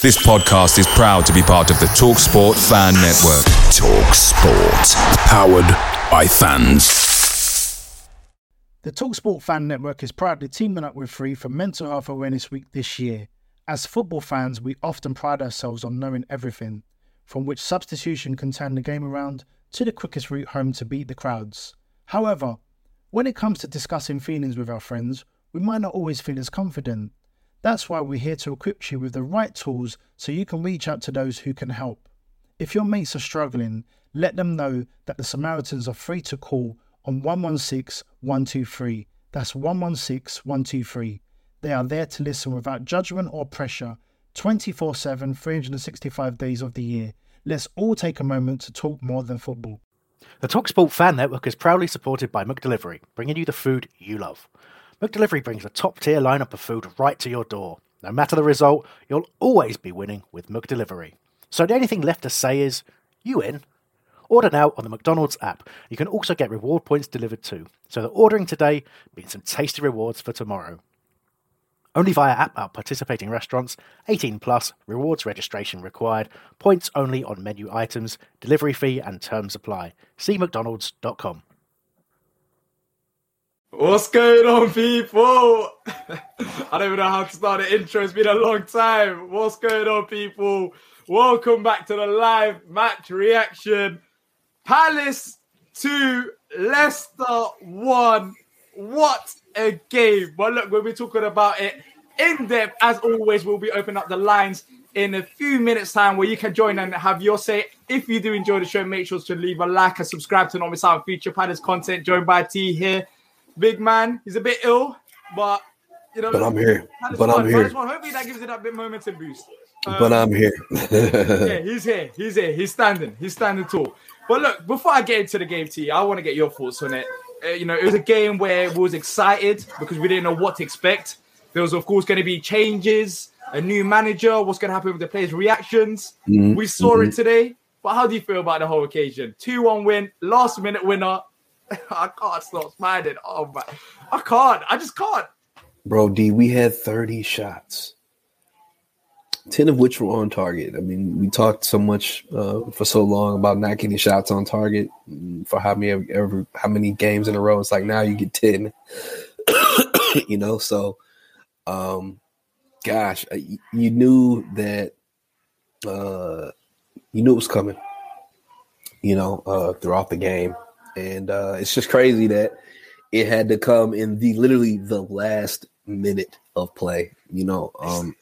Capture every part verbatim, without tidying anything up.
This podcast is proud to be part of the TalkSport Fan Network. TalkSport. Powered by fans. The TalkSport Fan Network is proudly teaming up with Three for Mental Health Awareness Week this year. As football fans, we often pride ourselves on knowing everything, from which substitution can turn the game around to the quickest route home to beat the crowds. However, when it comes to discussing feelings with our friends, we might not always feel as confident. That's why we're here to equip you with the right tools so you can reach out to those who can help. If your mates are struggling, let them know that the Samaritans are free to call on one one six, one two three. That's one one six, one two three. They are there to listen without judgment or pressure, twenty-four seven, three hundred sixty-five days of the year. Let's all take a moment to talk more than football. The TalkSport Fan Network is proudly supported by McDelivery, bringing you the food you love. McDelivery brings a top-tier lineup of food right to your door. No matter the result, you'll always be winning with McDelivery. So the only thing left to say is, you in? Order now on the McDonald's app. You can also get reward points delivered too. So the ordering today means some tasty rewards for tomorrow. Only via app at participating restaurants, eighteen plus, rewards registration required, points only on menu items, delivery fee and terms apply. See mcdonalds dot com. What's going on, people? I don't even know how to start the intro. It's been a long time. What's going on, people? Welcome back to the live match reaction. Palace two, Leicester one. What a game. But look, we'll be talking about it in depth. As always, we'll be opening up the lines in a few minutes' time where you can join and have your say. If you do enjoy the show, make sure to leave a like and subscribe to not miss out on future Palace content. Joined by T here. Big man, he's a bit ill, but you know. But I'm here. But one, I'm here. One. Hopefully that gives it a bit momentum boost. Um, but I'm here. Yeah, he's here. He's here. He's standing. He's standing tall. But look, before I get into the game, T, I want to get your thoughts on it. Uh, you know, it was a game where we was excited because we didn't know what to expect. There was, of course, going to be changes, a new manager, what's going to happen with the players' reactions. Mm-hmm. We saw mm-hmm. it today. But how do you feel about the whole occasion? two one win, last-minute winner. I can't stop smiling. Oh my! I can't. I just can't. Bro, D, we had thirty shots, ten of which were on target. I mean, we talked so much uh, for so long about not getting shots on target for how many ever how many games in a row. It's like now you get ten. You know, so um, gosh, you knew that uh, you knew it was coming. You know, uh, throughout the game. And uh, it's just crazy that it had to come in the literally the last minute of play. You know, um,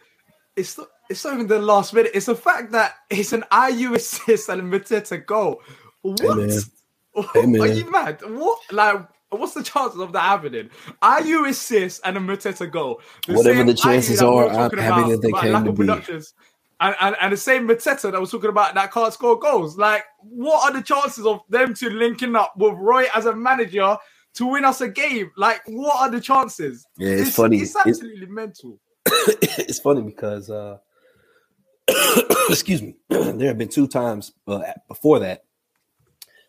it's not, it's not even the last minute. It's the fact that it's an Ayew assist and a Mateta goal. What? Hey hey man. Are you mad? What? Like, what's the chances of that happening? Ayew assist and a Mateta goal. The Whatever the chances are, I'm having it. They came to be. And, and and the same Mateta that was talking about that can't score goals. Like, what are the chances of them two linking up with Roy as a manager to win us a game? Like, what are the chances? Yeah, it's, it's funny. It's absolutely it's, mental. It's funny because, uh, excuse me, there have been two times uh, before that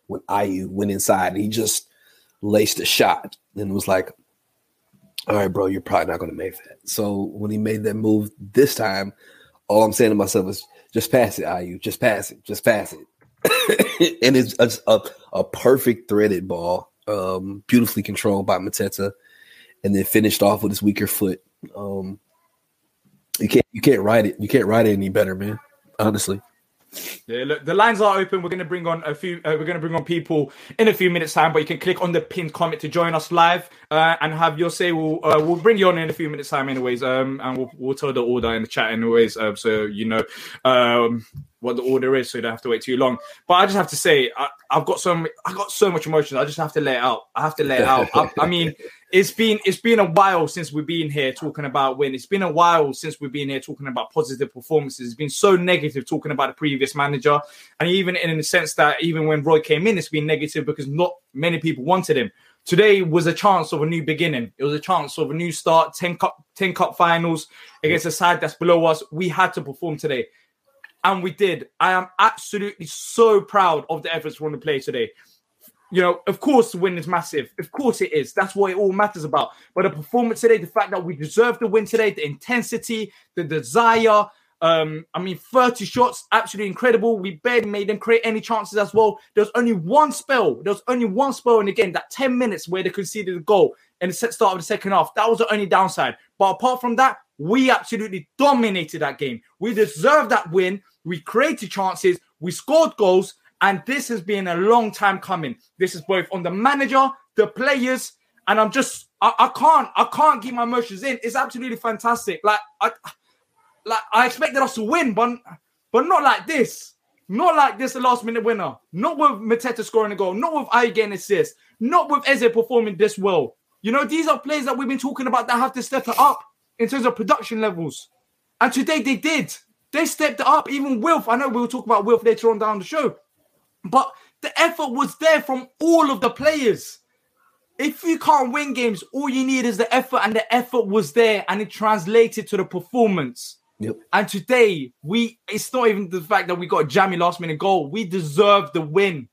when Ayew went inside and he just laced a shot and was like, all right, bro, you're probably not going to make that. So when he made that move this time, all I'm saying to myself is, just pass it, Ayew. Just pass it. Just pass it. And it's a, a, a perfect threaded ball, um, beautifully controlled by Mateta, and then finished off with his weaker foot. Um, you can't you can't write it. You can't write it any better, man. Honestly. Yeah, look, the lines are open. We're gonna bring on a few. Uh, we're gonna bring on people in a few minutes' time. But you can click on the pinned comment to join us live uh, and have your say. We'll uh, we'll bring you on in a few minutes' time, anyways. Um, and we'll we'll tell the order in the chat, anyways. Um, so you know, um, what the order is, so you don't have to wait too long. But I just have to say, I, I've got so I got so much emotion. I just have to let it out. I have to let it out. I, I mean, it's been it's been a while since we've been here talking about win. It's been a while since we've been here talking about positive performances. It's been so negative talking about the previous manager, and even in the sense that even when Roy came in, it's been negative because not many people wanted him. Today was a chance of a new beginning. It was a chance of a new start. ten cup finals against a side that's below us. We had to perform today. And we did. I am absolutely so proud of the efforts we're on the play today. You know, of course, the win is massive. Of course it is. That's what it all matters about. But the performance today, the fact that we deserve the win today, the intensity, the desire, Um, I mean, thirty shots, absolutely incredible. We barely made them create any chances as well. There's only one spell. There's only one spell in the game, that ten minutes where they conceded a goal in the start of the second half. That was the only downside. But apart from that, we absolutely dominated that game. We deserved that win. We created chances. We scored goals. And this has been a long time coming. This is both on the manager, the players, and I'm just, I, I can't, I can't get my emotions in. It's absolutely fantastic. Like, I, like I expected us to win, but, but not like this. Not like this, a last-minute winner. Not with Mateta scoring a goal. Not with Ayew getting assists. Not with Eze performing this well. You know, these are players that we've been talking about that have to step it up in terms of production levels. And today they did. They stepped it up, even Wilf. I know we'll talk about Wilf later on down the show. But the effort was there from all of the players. If you can't win games, all you need is the effort, and the effort was there, and it translated to the performance. Yep. And today, we it's not even the fact that we got a jammy last-minute goal. We deserve the win.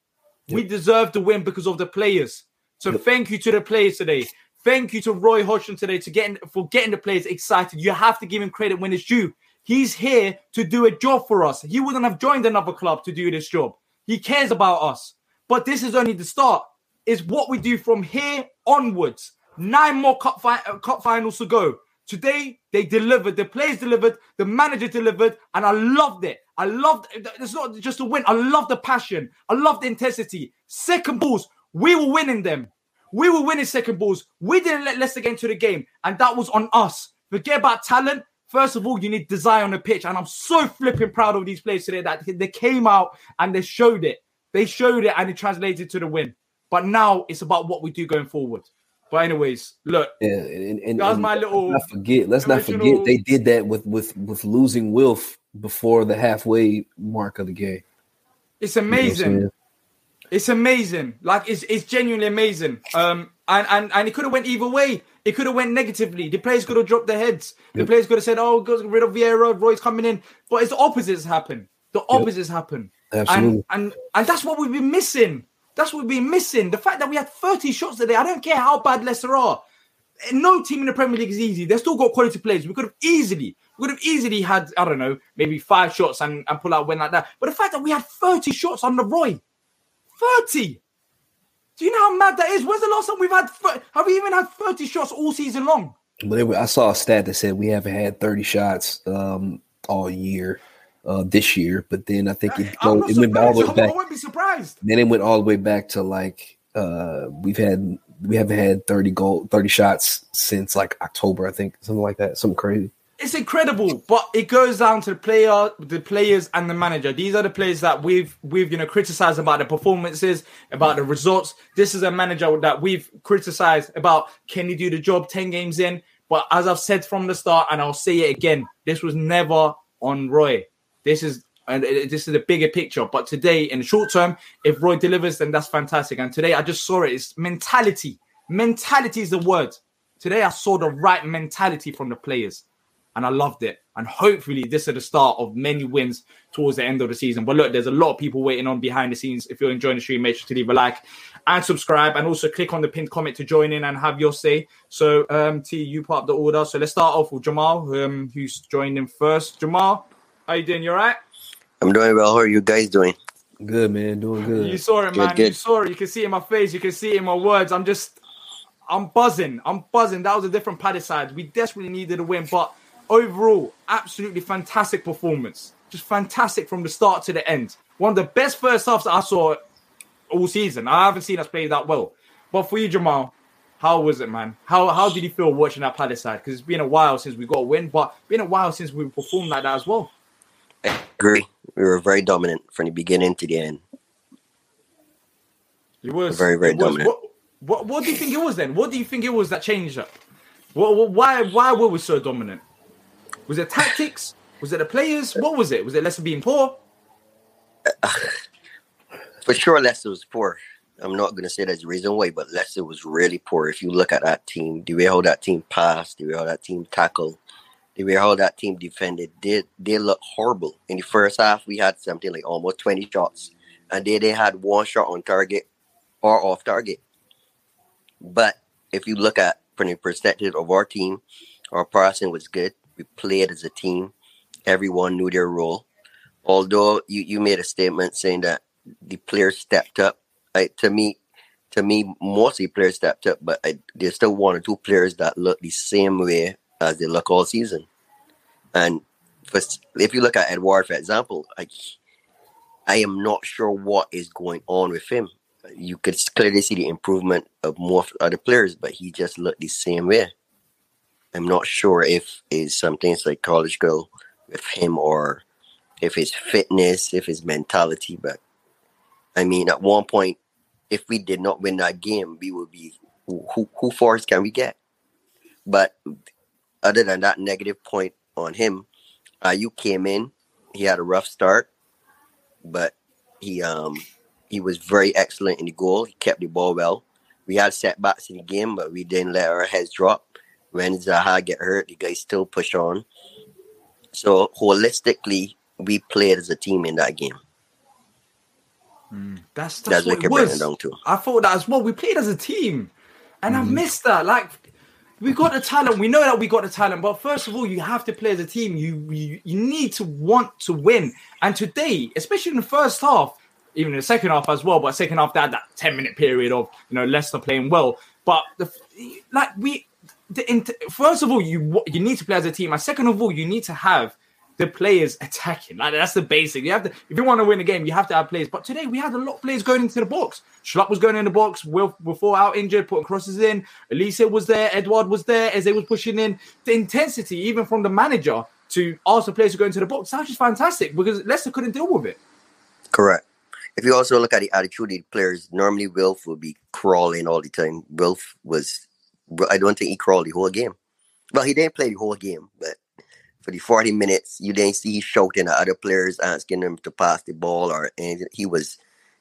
Yep. We deserve the win because of the players. So yep. Thank you to the players today. Thank you to Roy Hodgson today to get in, for getting the players excited. You have to give him credit when it's due. He's here to do a job for us. He wouldn't have joined another club to do this job. He cares about us. But this is only the start. It's what we do from here onwards. Nine more cup, fi- cup finals to go. Today, they delivered. The players delivered. The manager delivered. And I loved it. I loved it. It's not just a win. I love the passion. I love the intensity. Second balls, we were winning them. We were winning second balls. We didn't let Leicester get into the game. And that was on us. Forget about talent. First of all, you need desire on the pitch. And I'm so flipping proud of these players today that they came out and they showed it. They showed it and it translated to the win. But now it's about what we do going forward. But anyways, look, yeah, and, and, that was my little... Let's not forget, let's not forget they did that with, with, with losing Wilf before the halfway mark of the game. It's amazing. You know it's amazing. Like, it's it's genuinely amazing. Um, and, and, and it could have went either way. It could have went negatively. The players could have dropped their heads. The yep. players could have said, oh, get rid of Vieira, Roy's coming in. But it's the opposites happen. The opposites yep. happen. Absolutely. And, and and that's what we've been missing. That's what we've been missing. The fact that we had thirty shots today. I don't care how bad Leicester are. No team in the Premier League is easy. They've still got quality players. We could have easily, we could have easily had, I don't know, maybe five shots and, and pull out a win like that. But the fact that we had thirty shots on the Roy. thirty! Do you know how mad that is? When's the last time we've had? Have we even had thirty shots all season long? But it, I saw a stat that said we haven't had thirty shots um, all year uh, this year. But then I think it, go, it went all the way back. I wouldn't be surprised. Then it went all the way back to like uh, we've had we haven't had thirty goal thirty shots since like October, I think, something like that, something crazy. It's incredible, but it goes down to the player, the players, and the manager. These are the players that we've we've you know criticized about the performances, about the results. This is a manager that we've criticized about can he do the job ten games in. But as I've said from the start, and I'll say it again, this was never on Roy. This is and this is the bigger picture. But today, in the short term, if Roy delivers, then that's fantastic. And today, I just saw it. It's mentality. Mentality is the word. Today, I saw the right mentality from the players. And I loved it. And hopefully this is the start of many wins towards the end of the season. But look, there's a lot of people waiting on behind the scenes. If you're enjoying the stream, make sure to leave a like and subscribe. And also click on the pinned comment to join in and have your say. So, um, T, you put up the order. So let's start off with Jamal, um, who's joined in first. Jamal, how you doing? You all right? I'm doing well. How are you guys doing? Good, man. Doing good. You saw it, good, man. Good. You saw it. You can see it in my face. You can see it in my words. I'm just, I'm buzzing. I'm buzzing. That was a different Palace side. We desperately needed a win, but... Overall, absolutely fantastic performance. Just fantastic from the start to the end. One of the best first halves that I saw all season. I haven't seen us play that well. But for you, Jamal, how was it, man? How how did you feel watching that Palace side? Because it's been a while since we got a win, but it's been a while since we performed like that as well. I agree. We were very dominant from the beginning to the end. It was very, very it was, dominant. What, what, what do you think it was then? What do you think it was that changed up? What, what, why, why were we so dominant? Was it tactics? Was it the players? What was it? Was it Leicester being poor? Uh, for sure, Leicester was poor. I'm not going to say that's the reason why, but Leicester was really poor. If you look at that team, the way how that team passed, the way how that team tackled, the way how that team defended, they, they looked horrible. In the first half, we had something like almost twenty shots, and they, they had one shot on target or off target. But if you look at from the perspective of our team, our passing was good. We played as a team. everyone knew their role. Although you, you made a statement saying that the players stepped up. I, to me, to me, mostly players stepped up, but I, there's still one or two players that look the same way as they look all season. And for, if you look at Edouard, for example, I, I am not sure what is going on with him. You could clearly see the improvement of more other players, but he just looked the same way. I'm not sure if it's something psychological with him or if it's fitness, if it's mentality. But I mean, at one point, if we did not win that game, we would be, who, who force can we get? But other than that negative point on him, Ayew came in, he had a rough start, but he um he was very excellent in the goal. He kept the ball well. We had setbacks in the game, but we didn't let our heads drop. When Zaha get hurt, the guys still push on. So holistically, we played as a team in that game. Mm, that's that's, that's what it was. Down to. I thought that as well. We played as a team, and mm. I missed that. Like, we got the talent. We know that we got the talent, but first of all, you have to play as a team. You you, you need to want to win. And today, especially in the first half, even in the second half as well, but second half they had that ten-minute period of, you know, Leicester playing well. But the, like we, the, first of all, you you need to play as a team, and second of all, you need to have the players attacking. Like, that's the basic. You have to, if you want to win a game, you have to have players. But today we had a lot of players going into the box. Schlupp was going in the box. Will before out injured, putting crosses in. Elise was there. Edouard was there. Eze was pushing in. The intensity, even from the manager, to ask the players to go into the box, that's just fantastic because Leicester couldn't deal with it. Correct. If you also look at the attitude of the players, normally Wilf would be crawling all the time. Wilf was, I don't think he crawled the whole game. Well, he didn't play the whole game, but for the forty minutes, you didn't see he shouting at other players, asking them to pass the ball or anything. He was,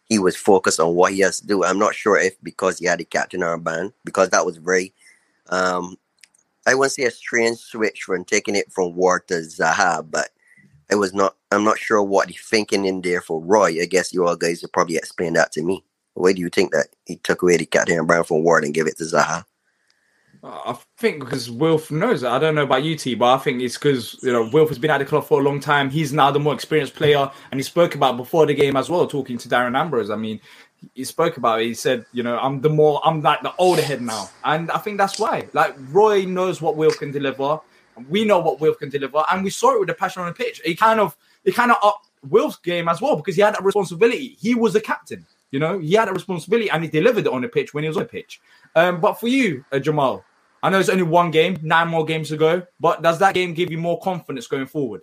he was focused on what he has to do. I'm not sure if because he had the captain armband, because that was very, um, I wouldn't say a strange switch from taking it from Ward to Zaha, but It was not. I'm not sure what he's thinking in there for Roy. I guess you all guys will probably explain that to me. Why do you think that he took away the captain Brown from Ward and gave it to Zaha? I think because Wilf knows. I don't know about you, T, but I think it's because, you know, Wilf has been at the club for a long time. He's now the more experienced player, and he spoke about before the game as well, talking to Darren Ambrose. I mean, he spoke about it. He said, you know, I'm the more, I'm like the older head now, and I think that's why. Like, Roy knows what Wilf can deliver. We know what Wilf can deliver, and we saw it with the passion on the pitch. He kind of, he kind of upped Wilf's game as well because he had that responsibility. He was the captain, you know. He had a responsibility, and he delivered it on the pitch when he was on the pitch. Um, but for you, uh, Jamal, I know it's only one game, nine more games to go. But does that game give you more confidence going forward?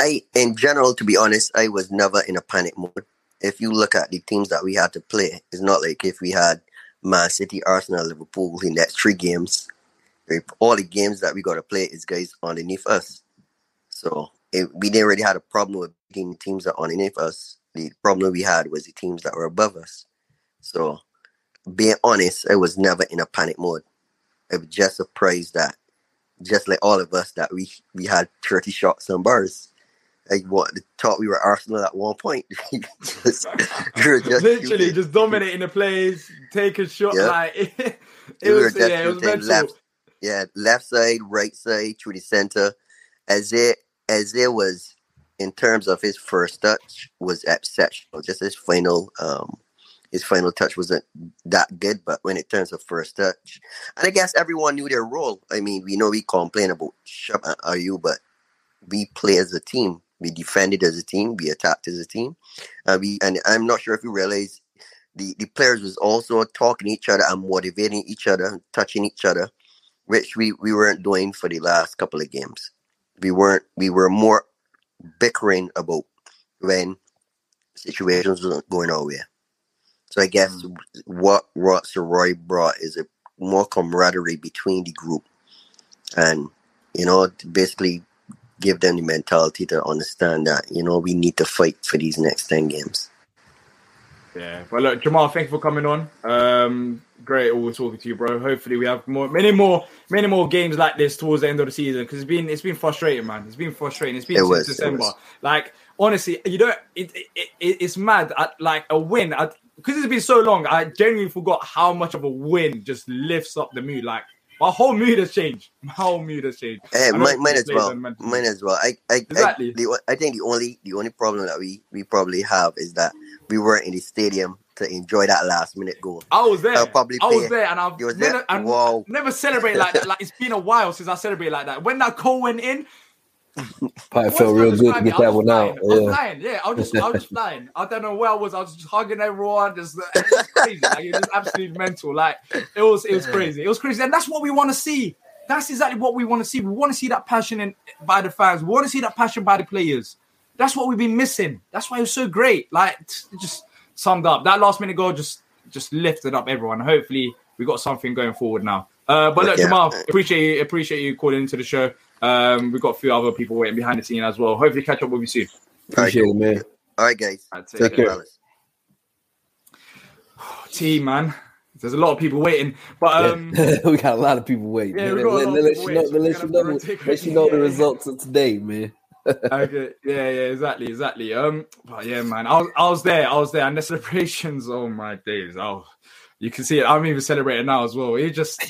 I, in general, to be honest, I was never in a panic mode. If you look at the teams that we had to play, it's not like if we had Man City, Arsenal, Liverpool in the next three games. All the games that we got to play is guys underneath us. So it, we didn't really have a problem with beating the teams that are underneath us. The problem we had was the teams that were above us. So being honest, I was never in a panic mode. I was just surprised that, just like all of us, that we, we had thirty shots on bars. I thought we were Arsenal at one point. just, we were just Literally just dominating the plays, taking shots. Yep. Like, it, it, we was, yeah, it was mental. Left. Yeah, left side, right side, through the center. Eze, Eze was, in terms of his first touch, was exceptional. Just his final, um, his final touch wasn't that good, but when it turns to first touch, and I guess everyone knew their role. I mean, we know we complain about Schlupp and Ayew, but we play as a team. We defended as a team. We attacked as a team. And we, and I'm not sure if you realize the the players was also talking to each other and motivating each other, touching each other, which we, we weren't doing for the last couple of games. We weren't, we were more bickering about when situations weren't going our way. So I guess mm. what Roy brought is a more camaraderie between the group and, you know, basically give them the mentality to understand that, you know, we need to fight for these next ten games. Yeah, well, look, Jamal, thank you for coming on. Um, great, always talking to you, bro. Hopefully, we have more, many more, many more games like this towards the end of the season because it's been, it's been frustrating, man. It's been frustrating. It's been it since was, December. Like, honestly, you don't. It, it, it it's mad. I, like a win, because it's been so long. I genuinely forgot how much of a win just lifts up the mood. Like, My whole mood has changed. My whole mood has changed. Hey, mine, mine as well. Mine as well. I, I, exactly. I, the, I think the only the only problem that we, we probably have is that we weren't in the stadium to enjoy that last minute goal. I was there. I was there, and I've never, there? I've wow. never celebrated like that. Like, it's been a while since I celebrated like that. When that goal went in, I felt real good to get that one out. I was yeah. flying, yeah. I was just, I was just flying. I don't know where I was. I was just hugging everyone. Just, it was crazy. Like, it was absolutely mental. Like it was, it was crazy. It was crazy, and that's what we want to see. That's exactly what we want to see. We want to see that passion in, by the fans. We want to see that passion by the players. That's what we've been missing. That's why it was so great. Like it just summed up that last minute goal. Just, just lifted up everyone. Hopefully, we got something going forward now. Uh, but look, yeah. Jamal, appreciate you, appreciate you calling into the show. Um, we've got a few other people waiting behind the scene as well. Hopefully, catch up with you soon. Appreciate it, man. All right, guys. All right, take, take care. care. Oh, team, man. There's a lot of people waiting, but um, yeah. we got a lot of people waiting. Yeah, let you know, let you know, let you know the results of today, man. Okay, yeah, yeah, exactly, exactly. Um, but yeah, man, I was, I was there, I was there, and the celebrations. Oh my days! Oh, you can see it. I'm even celebrating now as well. It just.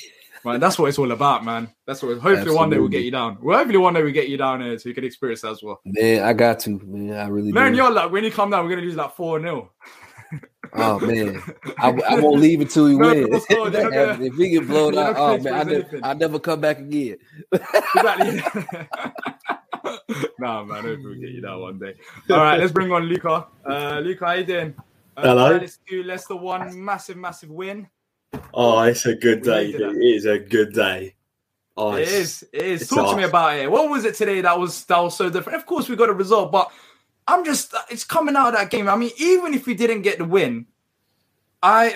Man, that's what it's all about, man. That's what. It's, hopefully, Absolutely. one day we'll get you down. Well, hopefully, one day we we'll get you down here so you can experience that as well. Man, I got to, man. I really learn do. your luck. When you come down, we're gonna lose like four nil. Oh man, I, I won't leave until we win. No, no, no, no. If we get blown out, oh man, I never, I never come back again. Exactly. Nah, man, hopefully we'll get you down one day. All right, let's bring on Luca. Uh, Luca, how you doing? Uh, Hello. Let's do Leicester one massive, massive win. Oh, it's a good day. It is a good day. Oh, it is. It is. Talk to me about it. What was it today that was that was so different? Of course, we got a result, but I'm just, it's coming out of that game. I mean, even if we didn't get the win, I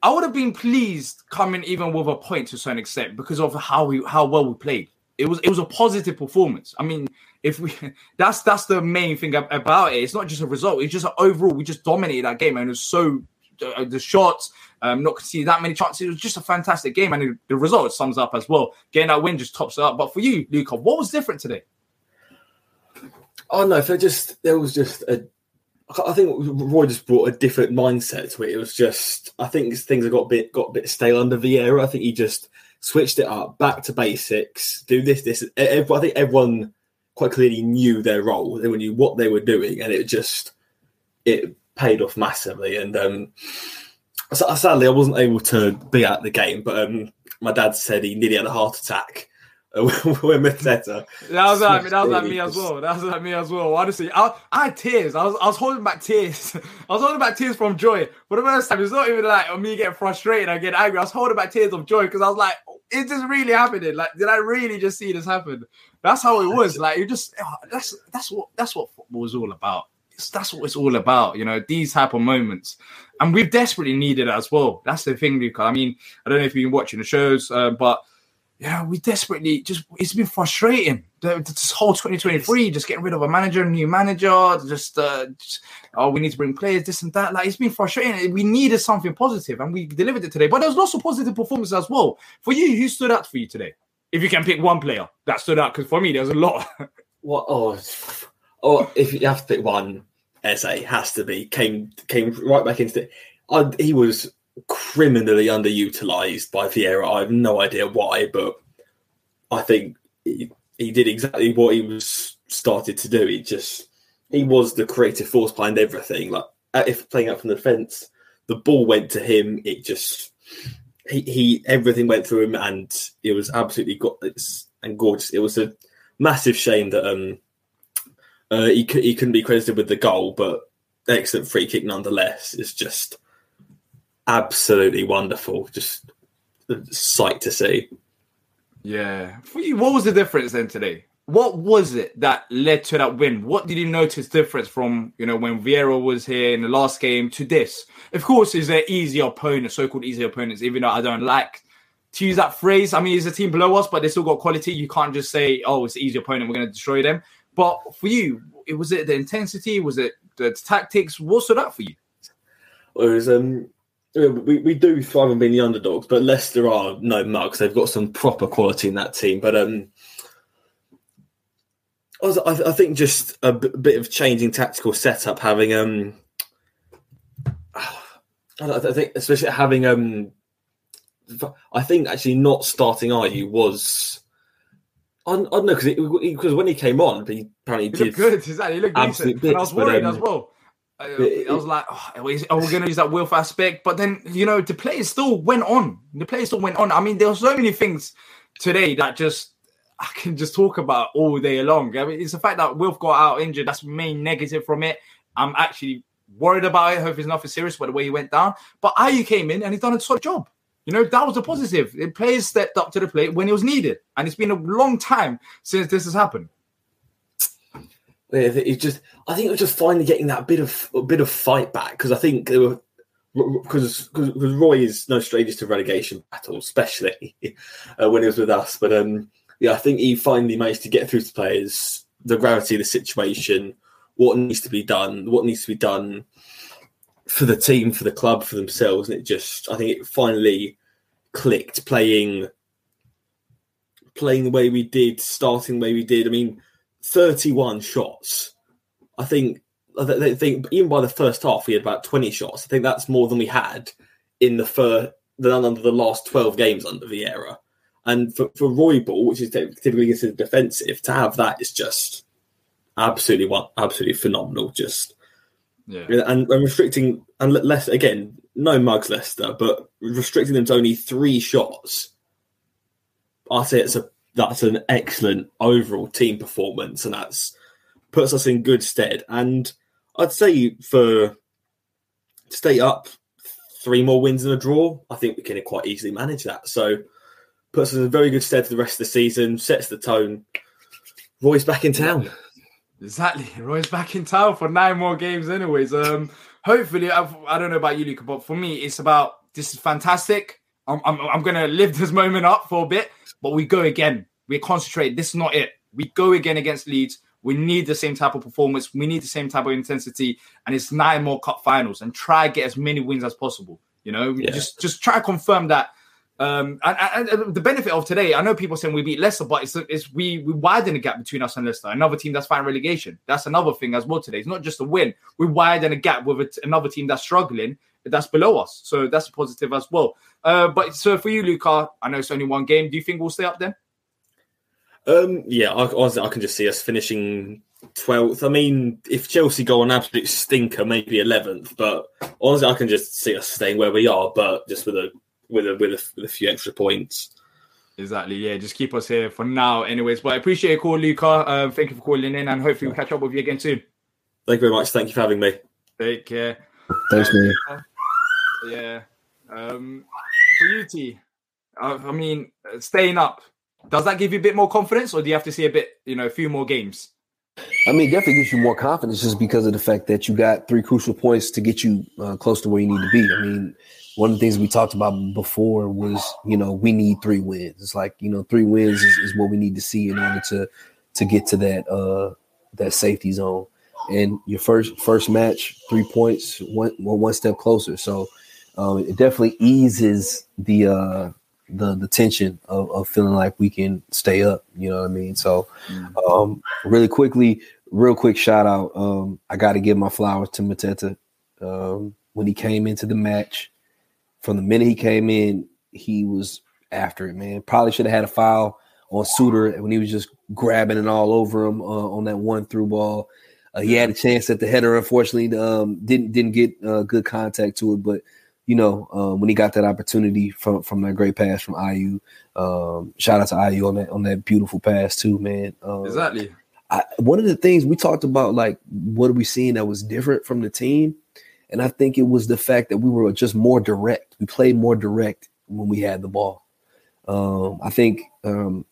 I would have been pleased coming even with a point to a certain extent because of how we how well we played. It was it was a positive performance. I mean, if we that's that's the main thing about it. It's not just a result. It's just an overall. We just dominated that game, and it was so. The shots, um, not conceding that many chances. It was just a fantastic game, and the result sums up as well. Getting that win just tops it up. But for you, Luca, what was different today? Oh no, there just there was just a. I think Roy just brought a different mindset to it. It was just I think things have got a bit got a bit stale under Vieira. I think he just switched it up, back to basics. Do this, this. I think everyone quite clearly knew their role. They knew what they were doing, and it just it. paid off massively, and um, sadly I wasn't able to be at the game. But um, my dad said he nearly had a heart attack uh, when Mateta. That was like that was like me as well. That was like me as well. Honestly, I, I had tears. I was I was holding back tears. I was holding back tears from joy. For the first time, it's not even like me getting frustrated or getting angry. I was holding back tears of joy because I was like, "Is this really happening? Like, did I really just see this happen?" That's how it was. Like, you just that's that's what that's what football is all about. That's what it's all about, you know, these type of moments. And we've desperately needed it as well. That's the thing, Luca. I mean, I don't know if you've been watching the shows, uh, but, yeah, we desperately just – it's been frustrating. The, this whole twenty twenty-three, just getting rid of a manager, a new manager, just, uh, just, oh, we need to bring players, this and that. Like, it's been frustrating. We needed something positive, and we delivered it today. But there was lots of positive performances as well. For you, who stood out for you today? If you can pick one player that stood out, because for me, there was a lot. What? Oh, oh, if you have to pick one. Eze has to be came came right back into it. I, he was criminally underutilized by Vieira. I have no idea why, but I think he, he did exactly what he was started to do. He just he was the creative force behind everything. Like if playing out from the fence, the ball went to him. It just he, he everything went through him, and it was absolutely got and gorgeous. It was a massive shame that um. Uh, he, he couldn't be credited with the goal, but excellent free kick nonetheless. It's just absolutely wonderful. Just a sight to see. Yeah. For you, what was the difference then today? What was it that led to that win? What did you notice difference from, you know, when Vieira was here in the last game to this? Of course, is there easy opponents, so-called easy opponents, even though I don't like to use that phrase. I mean, it's a team below us, but they still got quality. You can't just say, oh, it's an easy opponent, we're going to destroy them. But for you, was it the intensity? Was it the tactics? What stood out for you? Well, it was, um, we, we do thrive on being the underdogs, but Leicester are no mugs. They've got some proper quality in that team. But um, I, was, I, I think just a b- bit of changing tactical setup, having um, I, don't, I think especially having um, I think actually not starting Ayew was... I don't know, because when he came on, he apparently he did... Looked good, exactly. He looked decent. Bits, I was worried um, as well. I, it, I was like, oh, are we going to use that Wilf aspect? But then, you know, the players still went on. The players still went on. I mean, there were so many things today that just... I can just talk about all day long. I mean, it's the fact that Wilf got out injured. That's the main negative from it. I'm actually worried about it. Hope it's nothing serious by the way he went down. But Ayew came in and he's done a solid job. You know, that was a positive. The players stepped up to the plate when it was needed. And it's been a long time since this has happened. It's just, I think it was just finally getting that bit of a bit of fight back. Because I think there were, because Roy is no stranger to relegation battles, especially uh, when he was with us. But, um, yeah, I think he finally managed to get through to players the gravity of the situation, what needs to be done, what needs to be done for the team, for the club, for themselves. And it just, I think it finally clicked playing playing the way we did, starting the way we did. I mean, thirty-one shots. I think, I think even by the first half, we had about twenty shots. I think that's more than we had in the first, than under the last twelve games under Vieira. And for, for Roy Ball, which is typically considered defensive, to have that is just absolutely one, absolutely phenomenal. Just yeah. and, and restricting and less again, no mugs Leicester, but restricting them to only three shots. I say it's a that's an excellent overall team performance, and that's puts us in good stead. And I'd say for to stay up, three more wins and a draw, I think we can quite easily manage that. So. Puts us in a very good stead for the rest of the season, sets the tone. Roy's back in town. Exactly. Roy's back in town for nine more games anyways. Um, hopefully, I've, I don't know about you, Luca, but for me, it's about, this is fantastic. I'm I'm, I'm going to live this moment up for a bit, but we go again. We concentrate. This is not it. We go again against Leeds. We need the same type of performance. We need the same type of intensity. And it's nine more cup finals and try to get as many wins as possible. You know, yeah. just, just try to confirm that. Um, and, and the benefit of today, I know people saying we beat Leicester, but it's, it's we, we widen the gap between us and Leicester, another team that's fighting relegation. That's another thing as well today. It's not just a win. We widen a gap with a, another team that's struggling, that's below us. So that's a positive as well. Uh, but so for you, Luca, I know it's only one game. Do you think we'll stay up there? Um, yeah, I, honestly, I can just see us finishing twelfth. I mean, if Chelsea go on absolute stinker, maybe eleventh. But honestly, I can just see us staying where we are, but just with a With a, with, a, with a few extra points. Exactly, yeah. Just keep us here for now anyways. But I appreciate your call, Luca. Uh, thank you for calling in and hopefully we'll catch up with you again soon. Thank you very much. Thank you for having me. Take care. Thanks, um, man. Yeah. Um, for you, T, I, I mean, staying up, does that give you a bit more confidence or do you have to see a bit, you know, a few more games? I mean, it definitely gives you more confidence just because of the fact that you got three crucial points to get you uh, close to where you need to be. I mean, one of the things we talked about before was, you know, we need three wins. It's like, you know, three wins is, is what we need to see in order to to get to that uh, that safety zone. And your first first match, three points, one one step closer. So um, it definitely eases the uh, the the tension of, of feeling like we can stay up. You know what I mean? So um, really quickly, real quick shout out. Um, I got to give my flowers to Mateta um, when he came into the match. From the minute he came in, he was after it, man. Probably should have had a foul on Suter when he was just grabbing it all over him uh, on that one through ball. Uh, he had a chance at the header, unfortunately, um, didn't didn't get uh, good contact to it. But, you know, uh, when he got that opportunity from, from that great pass from Ayew, um, shout out to Ayew on that on that beautiful pass too, man. Um, exactly. I, one of the things we talked about, like, what are we seeing that was different from the team? And I think it was the fact that we were just more direct. We played more direct when we had the ball. Um, I think um,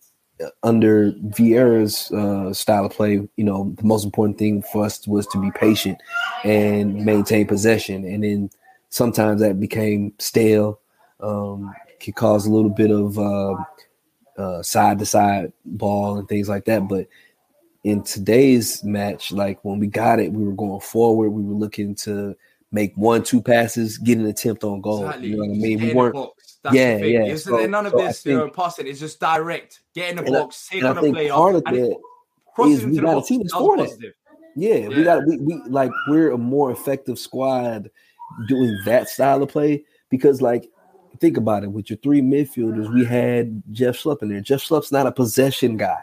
under Vieira's uh, style of play, you know, the most important thing for us was to be patient and maintain possession. And then sometimes that became stale. Um, could cause a little bit of uh, uh, side-to-side ball and things like that. But in today's match, like when we got it, we were going forward. We were looking to – make one, two passes, get an attempt on goal. Exactly. You know what I mean? Get we weren't. That's yeah, the thing. yeah. So, there, none of so this, think, you know, passing. It's just direct. Get in the box, take on the player. Part of that is we got a team to score that. Yeah, yeah, we got we, we like we're a more effective squad doing that style of play because like think about it. With your three midfielders, we had Jeff Schlupp in there. Jeff Schlupp's not a possession guy.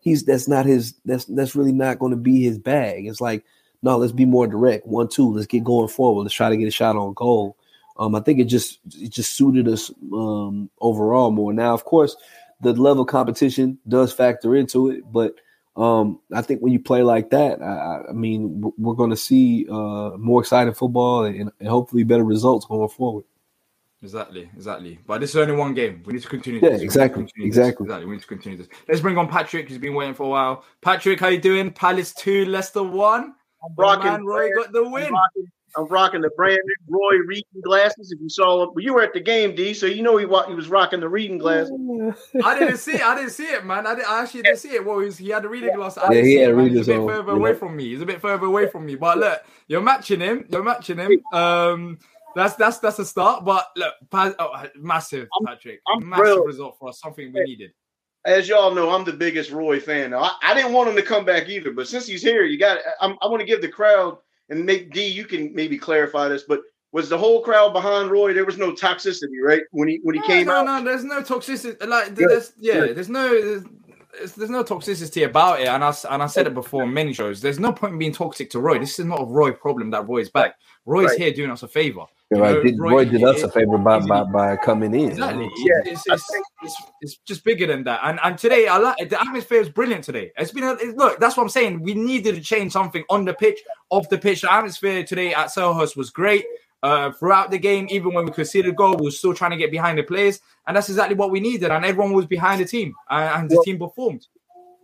He's that's not his. That's that's really not going to be his bag. It's like, no, let's be more direct. One, two, let's get going forward. Let's try to get a shot on goal. Um, I think it just it just suited us um, overall more. Now, of course, the level of competition does factor into it, but um, I think when you play like that, I, I mean, we're going to see uh, more exciting football and, and hopefully better results going forward. Exactly, exactly. But this is only one game. We need to continue this. Yeah, exactly, continue exactly. This. Exactly. We need to continue this. Let's bring on Patrick. He's been waiting for a while. Patrick, how you doing? Palace two, Leicester one. I'm rocking. Man, Roy got the win. I'm rocking, I'm rocking the brand new Roy reading glasses. If you saw it, well, you were at the game, D, so you know he wa- he was rocking the reading glasses. I didn't see it. I didn't see it, man. I, did, I actually didn't see it. Well, he, was, he had the reading yeah. glasses. I yeah, he had reading glasses. He's a bit further yeah. away from me. He's a bit further away from me. But look, you're matching him. You're matching him. Um. That's that's that's a start, but look, oh, massive, Patrick. I'm, I'm massive thrilled. Result for us, something we needed. As y'all know, I'm the biggest Roy fan. I, I didn't want him to come back either, but since he's here, you got. I'm, I want to give the crowd and make D. You can maybe clarify this, but was the whole crowd behind Roy? There was no toxicity, right? When he when he no, came no, out, no, no, there's no toxicity. Like there's, yeah, yeah, yeah, there's no. There's, There's no toxicity about it, and I and I said it before in many shows. There's no point in being toxic to Roy. This is not a Roy problem that Roy's back. Roy's right. here doing us a favor. Yeah, right. know, did, Roy, Roy did us a favor by, by, by coming in. Exactly. Yeah. It's, it's, it's, it's just bigger than that. And and today, I like the atmosphere is brilliant today. It's been a, it, look. That's what I'm saying. We needed to change something on the pitch, off the pitch. The atmosphere today at Selhurst was great. Uh, throughout the game, even when we conceded a goal, we were still trying to get behind the players, and that's exactly what we needed. And everyone was behind the team, and, and the well, team performed.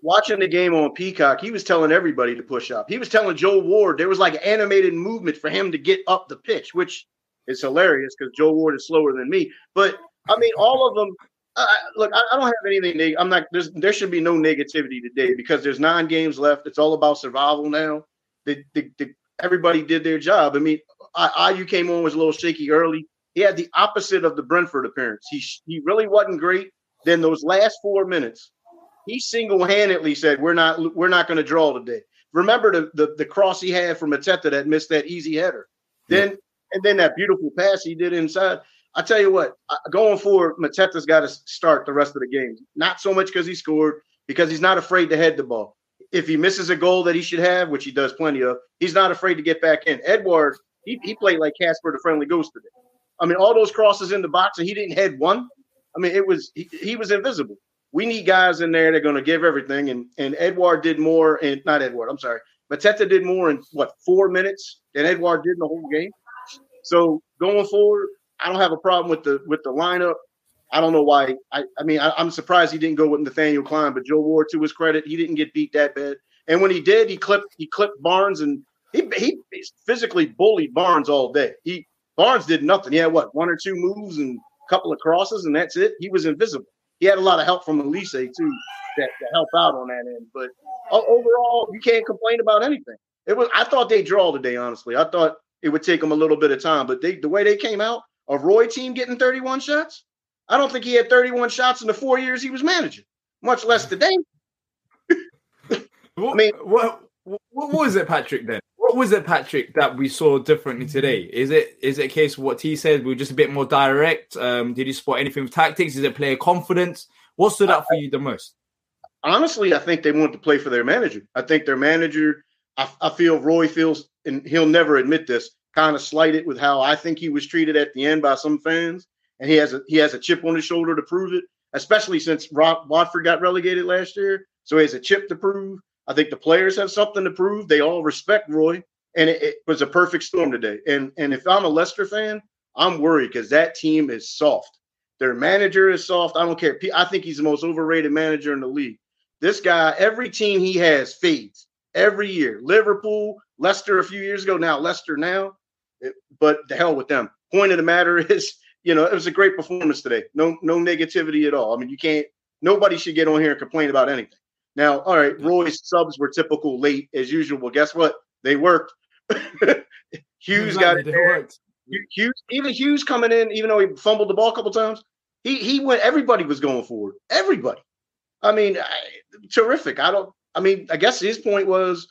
Watching the game on Peacock, he was telling everybody to push up. He was telling Joe Ward there was like animated movement for him to get up the pitch, which is hilarious because Joe Ward is slower than me. But I mean, all of them. Uh, look, I, I don't have anything. Neg- I'm not. There should be no negativity today because there's nine games left. It's all about survival now. The, the, the, everybody did their job. I mean. Ayew came on, was a little shaky early. He had the opposite of the Brentford appearance. He he really wasn't great. Then those last four minutes, he single-handedly said, "We're not we're not going to draw today." Remember the, the the cross he had from Mateta that missed that easy header. Then yeah. and then that beautiful pass he did inside. I tell you what, going forward, Mateta's got to start the rest of the game. Not so much because he scored, because he's not afraid to head the ball. If he misses a goal that he should have, which he does plenty of, he's not afraid to get back in. Edouard. He he played like Casper the Friendly Ghost today. I mean, all those crosses in the box, and he didn't head one. I mean, it was he, he was invisible. We need guys in there that are going to give everything. And and Edouard did more, and not Edouard, I'm sorry, Mateta did more in what four minutes than Edouard did in the whole game. So going forward, I don't have a problem with the with the lineup. I don't know why. I I mean, I, I'm surprised he didn't go with Nathaniel Klein, but Joe Ward, to his credit, he didn't get beat that bad. And when he did, he clipped he clipped Barnes and. He he physically bullied Barnes all day. He Barnes did nothing. He had, what, one or two moves and a couple of crosses, and that's it. He was invisible. He had a lot of help from Elise, too, that, to help out on that end. But overall, you can't complain about anything. It was I thought they draw today, honestly. I thought it would take them a little bit of time. But they the way they came out, a Roy team getting thirty-one shots, I don't think he had thirty-one shots in the four years he was managing, much less today. I mean, what, what, what was it, Patrick, then? What was it, Patrick, that we saw differently today? Is it is it a case of what he said? We were just a bit more direct. Um, did you spot anything with tactics? Is it player confidence? What stood out for you the most? Honestly, I think they wanted to play for their manager. I think their manager, I, I feel Roy feels, and he'll never admit this, kind of slighted with how I think he was treated at the end by some fans. And he has a, he has a chip on his shoulder to prove it, especially since Rob, Watford got relegated last year. So he has a chip to prove. I think the players have something to prove. They all respect Roy, and it, it was a perfect storm today. And and if I'm a Leicester fan, I'm worried because that team is soft. Their manager is soft. I don't care. I think he's the most overrated manager in the league. This guy, every team he has fades every year. Liverpool, Leicester a few years ago, now Leicester now. It, but the hell with them. Point of the matter is, you know, it was a great performance today. No, no negativity at all. I mean, you can't – nobody should get on here and complain about anything. Now, all right, Roy's subs were typical late as usual. Well, guess what? They worked. Hughes got it. There. Hughes, even Hughes coming in, even though he fumbled the ball a couple times, he he went. Everybody was going forward. Everybody. I mean, I, terrific. I don't. I mean, I guess his point was,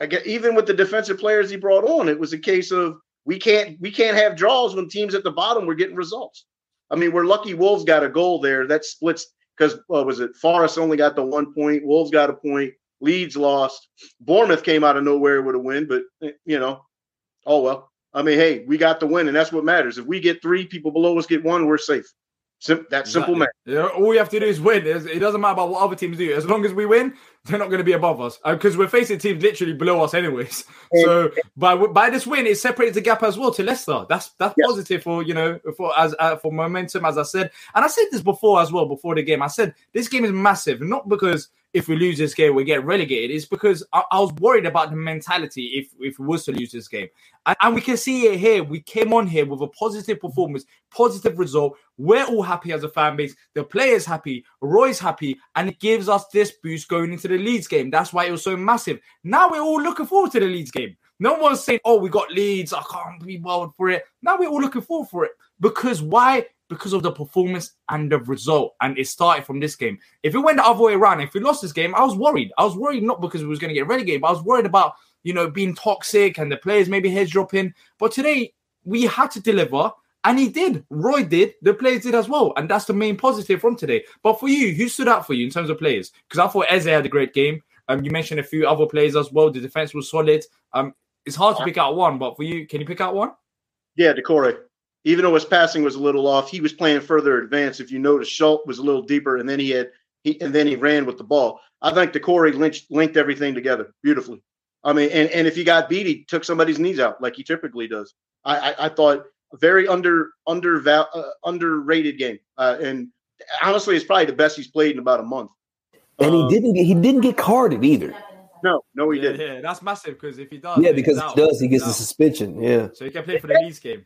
I guess, even with the defensive players he brought on, it was a case of we can't we can't have draws when teams at the bottom were getting results. I mean, we're lucky Wolves got a goal there. That splits because what was it? Forest only got the one point. Wolves got a point. Leeds lost. Bournemouth came out of nowhere with a win, but, you know, oh, well. I mean, hey, we got the win, and that's what matters. If we get three, people below us get one, we're safe. Sim- that's simple math. Yeah, all we have to do is win. It doesn't matter about what other teams do. As long as we win, they're not going to be above us because uh, we're facing teams literally below us anyways. So by by this win, it separates the gap as well to Leicester. That's that's yeah. positive for, you know, for as uh, for momentum, as I said. And I said this before as well, before the game. I said this game is massive, not because if we lose this game, we get relegated. It's because I, I was worried about the mentality if, if we was to lose this game. And, and we can see it here. We came on here with a positive performance, positive result. We're all happy as a fan base. The player's happy. Roy's happy. And it gives us this boost going into the Leeds game. That's why it was so massive. Now we're all looking forward to the Leeds game. No one's saying, oh, we got Leeds. I can't be wild for it. Now we're all looking forward for it. Because why? Because of the performance and the result. And it started from this game. If it went the other way around, if we lost this game, I was worried. I was worried not because we was going to get relegated, but I was worried about, you know, being toxic and the players maybe heads dropping. But today, we had to deliver. And he did. Roy did. The players did as well. And that's the main positive from today. But for you, who stood out for you in terms of players? Because I thought Eze had a great game. Um, you mentioned a few other players as well. The defense was solid. Um, it's hard to pick out one, but for you, can you pick out one? Yeah, Doucouré. Even though his passing was a little off, he was playing further advanced. If you notice, Schlupp was a little deeper, and then he had he and then he ran with the ball. I think Doucouré linked, linked everything together beautifully. I mean, and, and if he got beat, he took somebody's knees out like he typically does. I I, I thought. Very under under uh, underrated game, uh, and honestly, it's probably the best he's played in about a month. And um, he didn't get, he didn't get carded either. No, no, he yeah, didn't. Yeah, that's massive because if he does, yeah, because if he does, he gets a suspension. Yeah, so he can play for the Leeds game.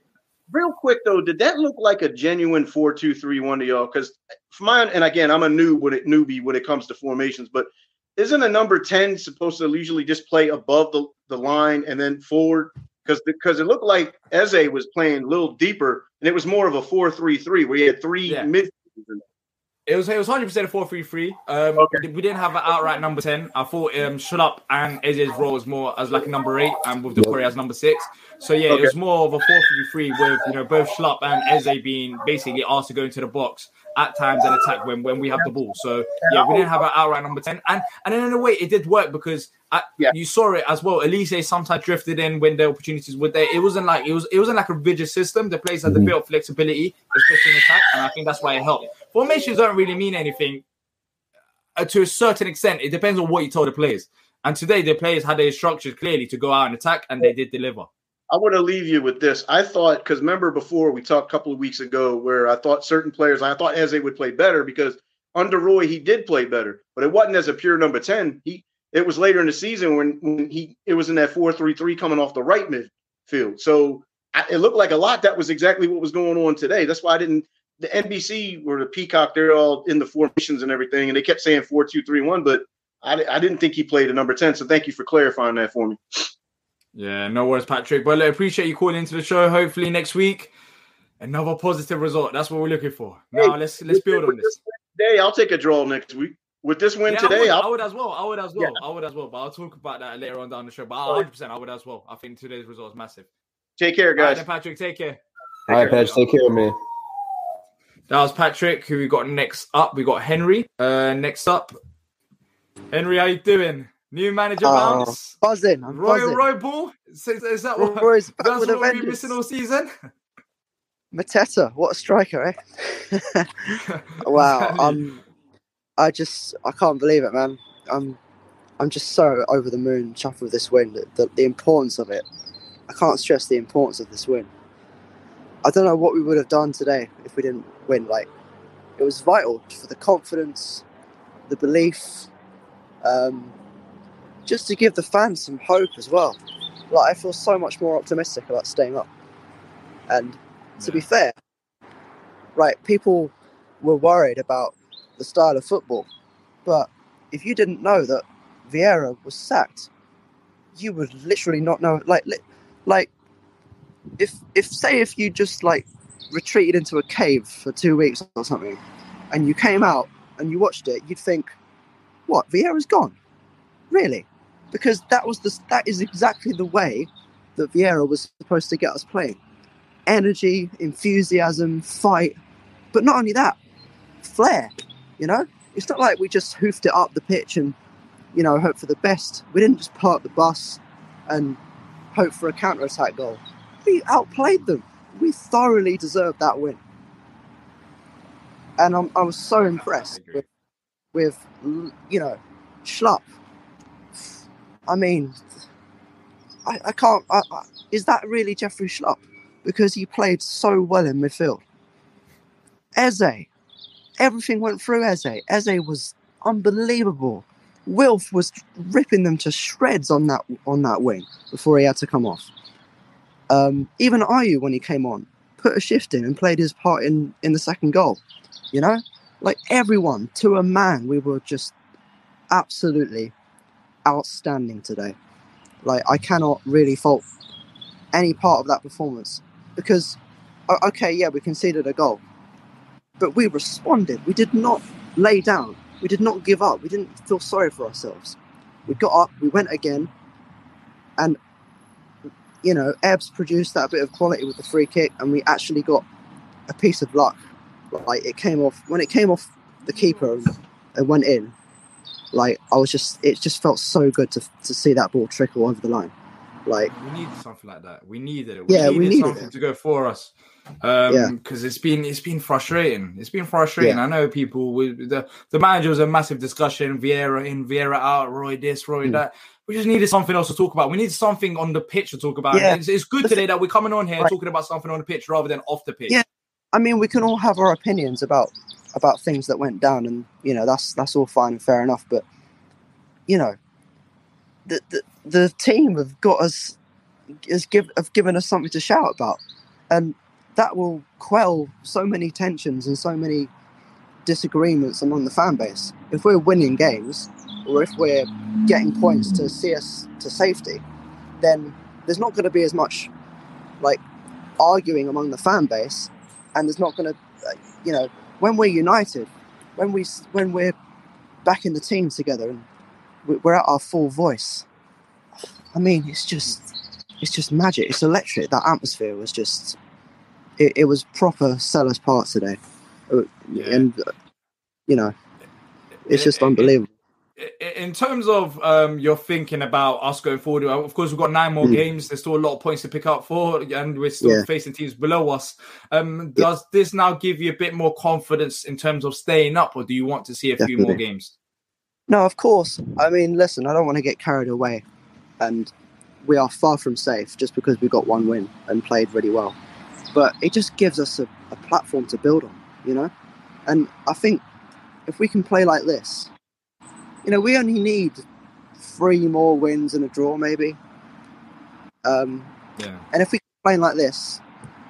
Real quick though, did that look like a genuine four two three one to y'all? Because for mine, and again, I'm a noob when it newbie when it comes to formations, but isn't a number ten supposed to usually just play above the, the line and then forward? Because because it looked like Eze was playing a little deeper, and it was more of a four three three where he had three yeah. midfielders. It was it was one hundred percent a four three three. Um, okay. We didn't have an outright number ten. I thought um, Schlupp and Eze's role was more as like number eight, and with Doucouré as number six. So yeah, okay. It was more of a four three three with, you know, both Schlupp and Eze being basically asked to go into the box at times and attack when, when we have the ball. So yeah, we didn't have an outright number ten, and and in a way it did work because I, yeah. you saw it as well. Elise sometimes drifted in when the opportunities were there. It wasn't like it was it wasn't like a rigid system. The players had a bit of flexibility, especially in attack, and I think that's why it helped. Formations don't really mean anything uh, to a certain extent. It depends on what you tell the players. And today the players had their instructions clearly to go out and attack, and they did deliver. I want to leave you with this. I thought, because remember before we talked a couple of weeks ago where I thought certain players, I thought Eze would play better because under Roy, he did play better, but it wasn't as a pure number ten. He It was later in the season when, when he it was in that four three three coming off the right midfield. So I, it looked like a lot. That was exactly what was going on today. That's why I didn't – the N B C or the Peacock, they're all in the formations and everything, and they kept saying four two three one, but I, I didn't think he played a number ten. So thank you for clarifying that for me. Yeah, no worries, Patrick. But I appreciate you calling into the show. Hopefully next week, another positive result. That's what we're looking for. Now hey, let's let's build on this. Today, I'll take a draw next week. With this win yeah, today, I would, I would as well. I would as well. Yeah. I would as well. But I'll talk about that later on down the show. But one hundred percent, I would as well. I think today's result is massive. Take care, guys. All right, then, Patrick, take care. All right, Patrick, take care, man. That was Patrick. Who we got next up? We got Henry. Uh, next up, Henry, how you doing? New manager uh, Bounce. Buzzing. I'm Roy, buzzing. Roy Ball. Is, is that what, Roy's back that's with what we've been missing all season? Mateta, what a striker, eh? Wow. Um. I just, I can't believe it, man. I'm I'm just so over the moon chuffed with this win. The, the, the importance of it. I can't stress the importance of this win. I don't know what we would have done today if we didn't win. Like, it was vital for the confidence, the belief, um, just to give the fans some hope as well. Like, I feel so much more optimistic about staying up. And to be fair, right, people were worried about the style of football, but if you didn't know that Vieira was sacked, you would literally not know. Like, li- like if if say if you just like retreated into a cave for two weeks or something, and you came out and you watched it, you'd think, "What? Vieira's gone? Really?" Because that was the that is exactly the way that Vieira was supposed to get us playing: energy, enthusiasm, fight, But not only that, flair, you know? It's not like we just hoofed it up the pitch and, you know, hope for the best. We didn't just park the bus and hope for a counter-attack goal. We outplayed them. We thoroughly deserved that win. And I'm, I was so impressed with, with, you know, Schlupp. I mean, I, I can't... I, I, is that really Jeffrey Schlupp? Because he played so well in midfield. Eze. Everything went through Eze. Eze was unbelievable. Wilf was ripping them to shreds on that on that wing before he had to come off. Um, even Ayew, when he came on, put a shift in and played his part in, in the second goal. You know? Like, everyone, to a man, we were just absolutely outstanding today. Like, I cannot really fault any part of that performance. Because, okay, yeah, we conceded a goal. But we responded. We did not lay down. We did not give up. We didn't feel sorry for ourselves. We got up. We went again. And, you know, Ebbs produced that bit of quality with the free kick, and we actually got a piece of luck. Like, it came off... When it came off the keeper and went in, like, I was just... It just felt so good to to see that ball trickle over the line. Like... We needed something like that. We needed it. We yeah, needed we needed something it. to go for us. Um, because yeah. it's been it's been frustrating. It's been frustrating. Yeah. I know people. We, the the manager was a massive discussion. Vieira in, Vieira out. Roy this, Roy mm. that. We just needed something else to talk about. We needed something on the pitch to talk about. Yeah. It's, it's good today that we're coming on here right. talking about something on the pitch rather than off the pitch. Yeah, I mean, we can all have our opinions about about things that went down, and you know that's that's all fine and fair enough. But you know, the the, the team have got us has give have given us something to shout about, and that will quell so many tensions and so many disagreements among the fan base. If we're winning games, or if we're getting points to see us to safety, then there's not going to be as much like arguing among the fan base, and there's not going to, you know, when we're united, when we when we're back in the team together and we're at our full voice. I mean, it's just it's just magic. It's electric. That atmosphere was just. It, it was proper Selhurst Park today. Yeah. And, you know, it's just unbelievable. In terms of um, your thinking about us going forward, of course, we've got nine more mm. games. There's still a lot of points to pick up for, and we're still yeah. facing teams below us. Um, does yeah. this now give you a bit more confidence in terms of staying up, or do you want to see a Definitely. few more games? No, of course. I mean, listen, I don't want to get carried away. And we are far from safe just because we got one win and played really well. But it just gives us a, a platform to build on, you know? And I think if we can play like this, you know, we only need three more wins and a draw, maybe. Um, yeah. And if we play like this,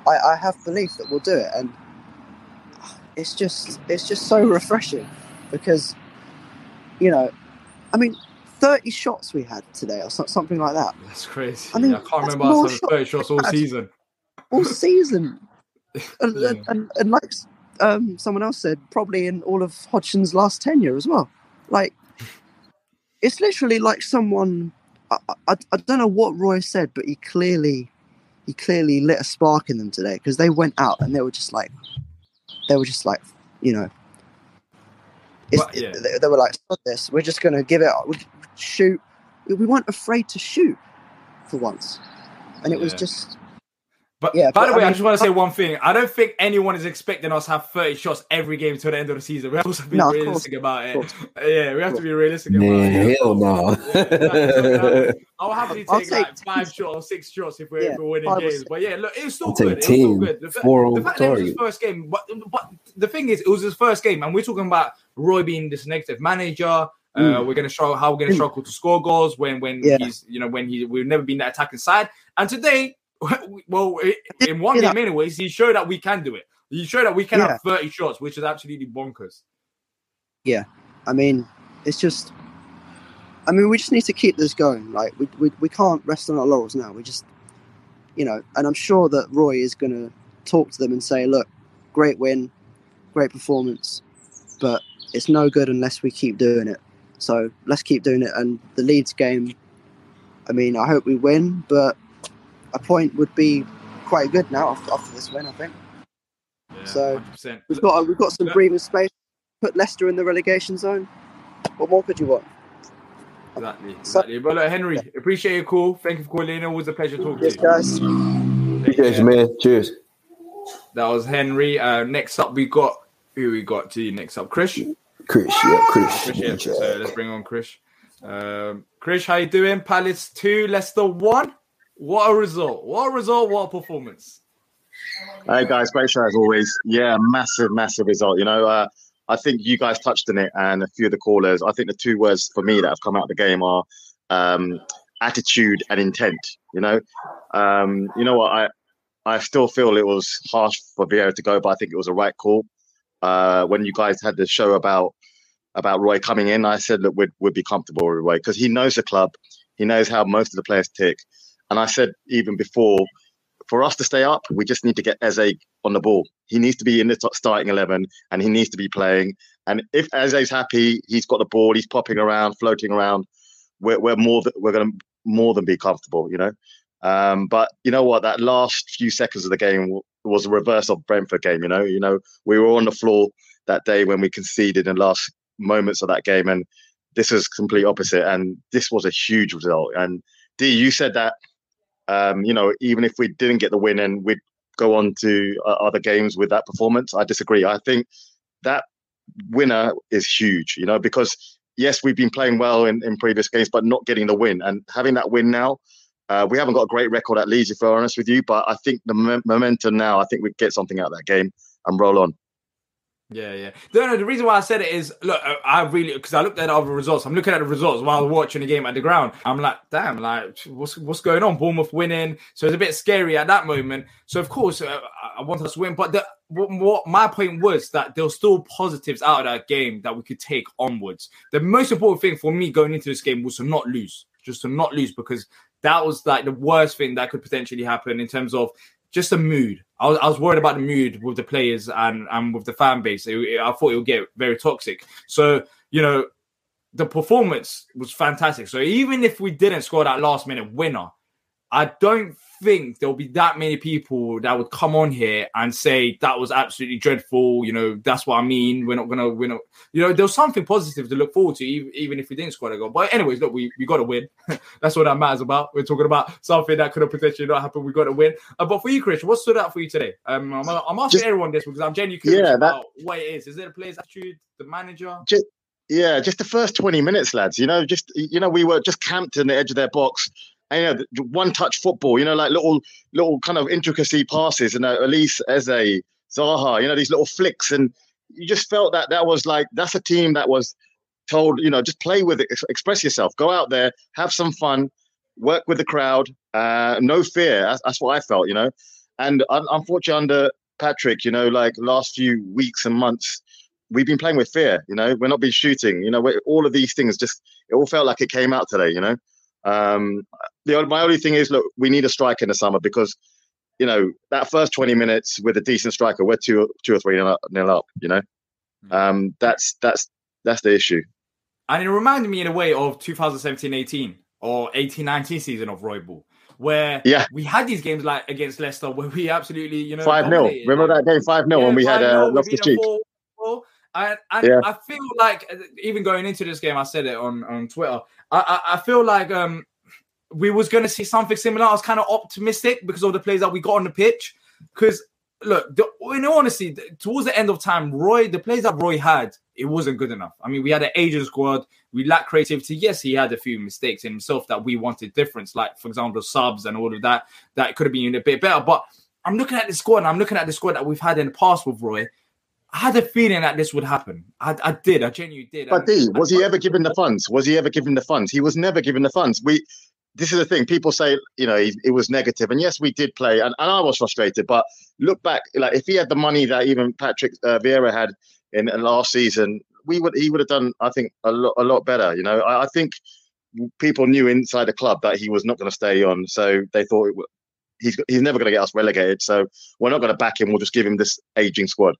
I, I have belief that we'll do it. And it's just, it's just so refreshing because, you know, I mean, thirty shots we had today or something like that. That's crazy. I mean, I can't remember us having thirty shots all season. All season, and, yeah. and, and like um, someone else said, probably in all of Hodgson's last tenure as well. Like, it's literally like someone. I, I, I don't know what Roy said, but he clearly, he clearly lit a spark in them today because they went out and they were just like, they were just like, you know, it's, well, yeah. they, they were like, "Stop this! We're just going to give it. We shoot. We weren't afraid to shoot for once," and it yeah. was just. But yeah, by but, the way, I, mean, I just want to say one thing. I don't think anyone is expecting us to have thirty shots every game till the end of the season. We have to be no, realistic course, about it. Yeah, we have to be realistic nah, about it. Hell no. Yeah, I'll happily take I'll like take five shots or six shots if we're, yeah, if we're winning games. But yeah, look, it was still I'll good. It was still good. The, four the fact that it was his first game, but, but the thing is, it was his first game, and we're talking about Roy being this negative manager. Uh, we're gonna show how we're gonna struggle to score goals when when yeah. he's you know when he we've never been that attacking side, and today. Well, in one game anyways, he showed that we can do it. He showed that we can yeah. have thirty shots, which is absolutely bonkers. Yeah. I mean, it's just... I mean, we just need to keep this going. Like, we we, we can't rest on our laurels now. We just, you know... And I'm sure that Roy is going to talk to them and say, look, great win, great performance, but it's no good unless we keep doing it. So, let's keep doing it. And the Leeds game, I mean, I hope we win, but... A point would be quite good now after, after this win, I think. Yeah. so one hundred percent. We've got we've got some breathing space. Put Leicester in the relegation zone. What more could you want? Exactly. Exactly. So, but look, Henry, appreciate your call. Thank you for calling in. Always a pleasure talking yes, to you. Guys. Appreciate you, man. Cheers. That was Henry. Uh, next up, we got who we got to next up, Krish. Krish, yeah, Krish. Krish, yeah. So let's bring on Krish. Um, Krish, how you doing? Palace two, Leicester one. What a result! What a result! What a performance! Hey guys, great show as always. Yeah, massive, massive result. You know, uh, I think you guys touched on it, and a few of the callers. I think the two words for me that have come out of the game are um, attitude and intent. You know, um, you know what? I I still feel it was harsh for Vieira to go, but I think it was a right call. Uh, when you guys had the show about about Roy coming in, I said, look, we'd, we'd be comfortable with Roy because he knows the club. He knows how most of the players tick. And I said even before, for us to stay up, we just need to get Eze on the ball. He needs to be in the starting eleven and he needs to be playing. And if Eze's happy, he's got the ball, he's popping around, floating around, we're, we're, more th- we're going to more than be comfortable, you know. Um, but you know what? That last few seconds of the game w- was a reverse of Brentford game, you know. You know, we were on the floor that day when we conceded in the last moments of that game, and this was complete opposite. And this was a huge result. And Dee, you said that, um, you know, even if we didn't get the win and we'd go on to uh, other games with that performance, I disagree. I think that winner is huge, you know, because yes, we've been playing well in, in previous games, but not getting the win. And having that win now, uh, we haven't got a great record at Leeds, if we're honest with you, but I think the m- momentum now, I think we get something out of that game and roll on. Yeah, yeah. No, no, the reason why I said it is, look, I really, because I looked at other results. I'm looking at the results while watching the game at the ground. I'm like, damn, like, what's what's going on? Bournemouth winning. So it's a bit scary at that moment. So, of course, uh, I want us to win. But the, what, what my point was that there were still positives out of that game that we could take onwards. The most important thing for me going into this game was to not lose, just to not lose, because that was like the worst thing that could potentially happen in terms of just the mood. I was, I was worried about the mood with the players and, and with the fan base. It, it, I thought it would get very toxic. So, you know, the performance was fantastic. So even if we didn't score that last-minute winner, I don't think there'll be that many people that would come on here and say that was absolutely dreadful. You know, that's what I mean. We're not going to win. You know, there was something positive to look forward to, even, even if we didn't score a goal. But anyways, look, we, we got to win. That's what that matters about. We're talking about something that could have potentially not happened. We got to win. Uh, but for you, Krish, what stood out for you today? Um, I'm, I'm asking just, everyone this because I'm genuinely curious yeah, that, about what it is. Is it the player's attitude, the manager? Just, yeah, just the first twenty minutes, lads. You know, just you know, we were just camped in the edge of their box. And, you know, one-touch football, you know, like little little kind of intricacy passes, and you know, Elise, Eze, Zaha, you know, these little flicks. And you just felt that that was like, that's a team that was told, you know, just play with it, express yourself, go out there, have some fun, work with the crowd, uh, no fear. That's, that's what I felt, you know. And un- unfortunately under Patrick, you know, like last few weeks and months, we've been playing with fear, you know. We're not been shooting, you know, all of these things just, it all felt like it came out today, you know. Um, the, my only thing is, look, we need a striker in the summer because, you know, that first twenty minutes with a decent striker, we're two, two or three nil, nil up. You know, um, that's that's that's the issue. And it reminded me in a way of twenty seventeen eighteen or eighteen nineteen season of Roy Ball, where yeah. we had these games like against Leicester where we absolutely, you know, five nil. Remember that game five nil yeah, when we had uh, Loftus Cheek. And, and yeah. I feel like even going into this game, I said it on, on Twitter, I, I, I feel like um, we was going to see something similar. I was kind of optimistic because of the plays that we got on the pitch. Because, look, the, in all honesty, the, towards the end of time, Roy, the plays that Roy had, it wasn't good enough. I mean, we had an aging squad. We lacked creativity. Yes, he had a few mistakes in himself that we wanted difference. Like, for example, subs and all of that. That could have been a bit better. But I'm looking at the squad, and I'm looking at the squad that we've had in the past with Roy. I had a feeling that this would happen. I, I did. I genuinely did. But Dee, was he ever given the funds? Was he ever given the funds? He was never given the funds. We, this is the thing. People say, you know, he, it was negative. And yes, we did play. And, and I was frustrated. But look back, like if he had the money that even Patrick uh, Vieira had in, in last season, we would he would have done, I think, a lot a lot better. You know, I, I think people knew inside the club that he was not going to stay on. So they thought it would, he's he's never going to get us relegated. So we're not going to back him. We'll just give him this aging squad.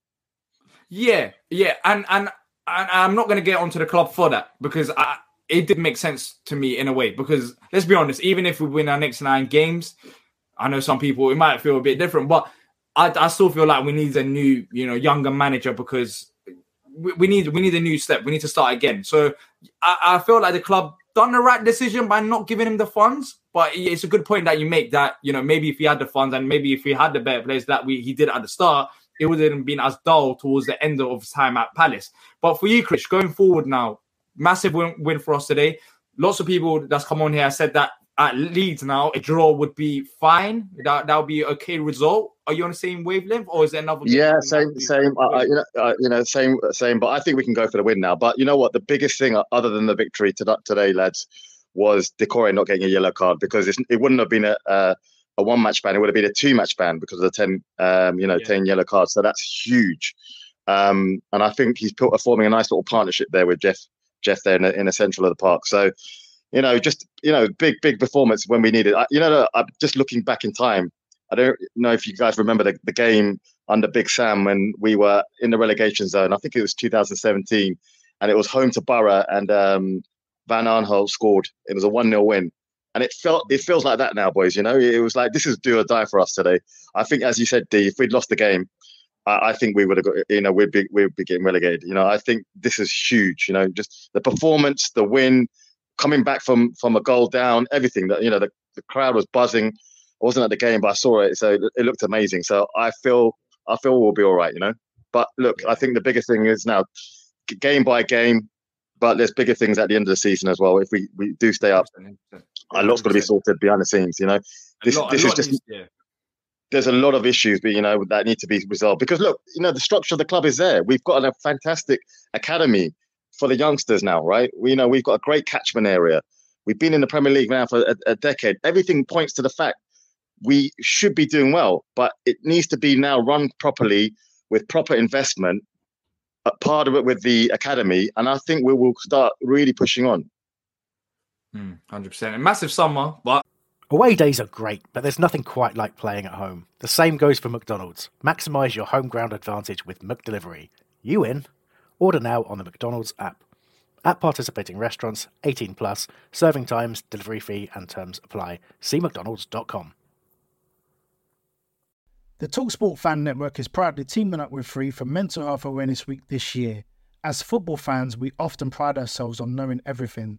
Yeah, yeah, and and, and I'm not going to get onto the club for that because I, it did make sense to me in a way because, let's be honest, even if we win our next nine games, I know some people, it might feel a bit different, but I, I still feel like we need a new, you know, younger manager, because we, we need we need a new step. We need to start again. So I, I feel like the club done the right decision by not giving him the funds. But it's a good point that you make that, you know, maybe if he had the funds and maybe if he had the better players that we he did at the start, it wouldn't have been as dull towards the end of his time at Palace. But for you, Chris, going forward now, massive win, win for us today. Lots of people that's come on here said that at Leeds now, a draw would be fine. That that would be an okay result. Are you on the same wavelength, or is there another? Yeah, same, same. Uh, you know, uh, you know, same, same. But I think we can go for the win now. But you know what? The biggest thing, other than the victory today, lads, was Doucouré not getting a yellow card, because it's, it wouldn't have been a uh, a one match ban. It would have been a two match ban because of the ten, um, you know, yeah. ten yellow cards. So that's huge. Um, and I think he's forming a nice little partnership there with Jeff, Jeff there in the, in the central of the park. So. You know, just, you know, big, big performance when we needed. You know, I'm just looking back in time. I don't know if you guys remember the, the game under Big Sam when we were in the relegation zone. I think it was two thousand seventeen, and it was home to Borough, and um, Van Aanholt scored. It was a one nil win. And it felt it feels like that now, boys. You know, it was like, this is do or die for us today. I think, as you said, Dee, if we'd lost the game, I think we would have got, you know, we'd be, we'd be getting relegated. You know, I think this is huge. You know, just the performance, the win, coming back from, from a goal down, everything that, you know, the, the crowd was buzzing. I wasn't at the game, but I saw it, so it looked amazing. So I feel I feel we'll be all right, you know. But look, I think the biggest thing is now game by game, but there's bigger things at the end of the season as well. If we, we do stay up, a lot's got to be sorted behind the scenes, you know. This a lot, this a lot is just is, yeah. There's a lot of issues, but you know, that need to be resolved, because look, you know, the structure of the club is there. We've got a fantastic academy for the youngsters now, right? We, you know, we've got a great catchment area. We've been in the Premier League now for a, a decade. Everything points to the fact we should be doing well, but it needs to be now run properly with proper investment, a part of it with the academy, and I think we will start really pushing on. Mm, one hundred percent. A massive summer, but... Away days are great, but there's nothing quite like playing at home. The same goes for McDonald's. Maximise your home ground advantage with McDelivery. You in? Order now on the McDonald's app. At participating restaurants, eighteen plus, serving times, delivery fee and terms apply. See mcdonalds dot com. The TalkSport Fan Network is proudly teaming up with Three for Mental Health Awareness Week this year. As football fans, we often pride ourselves on knowing everything,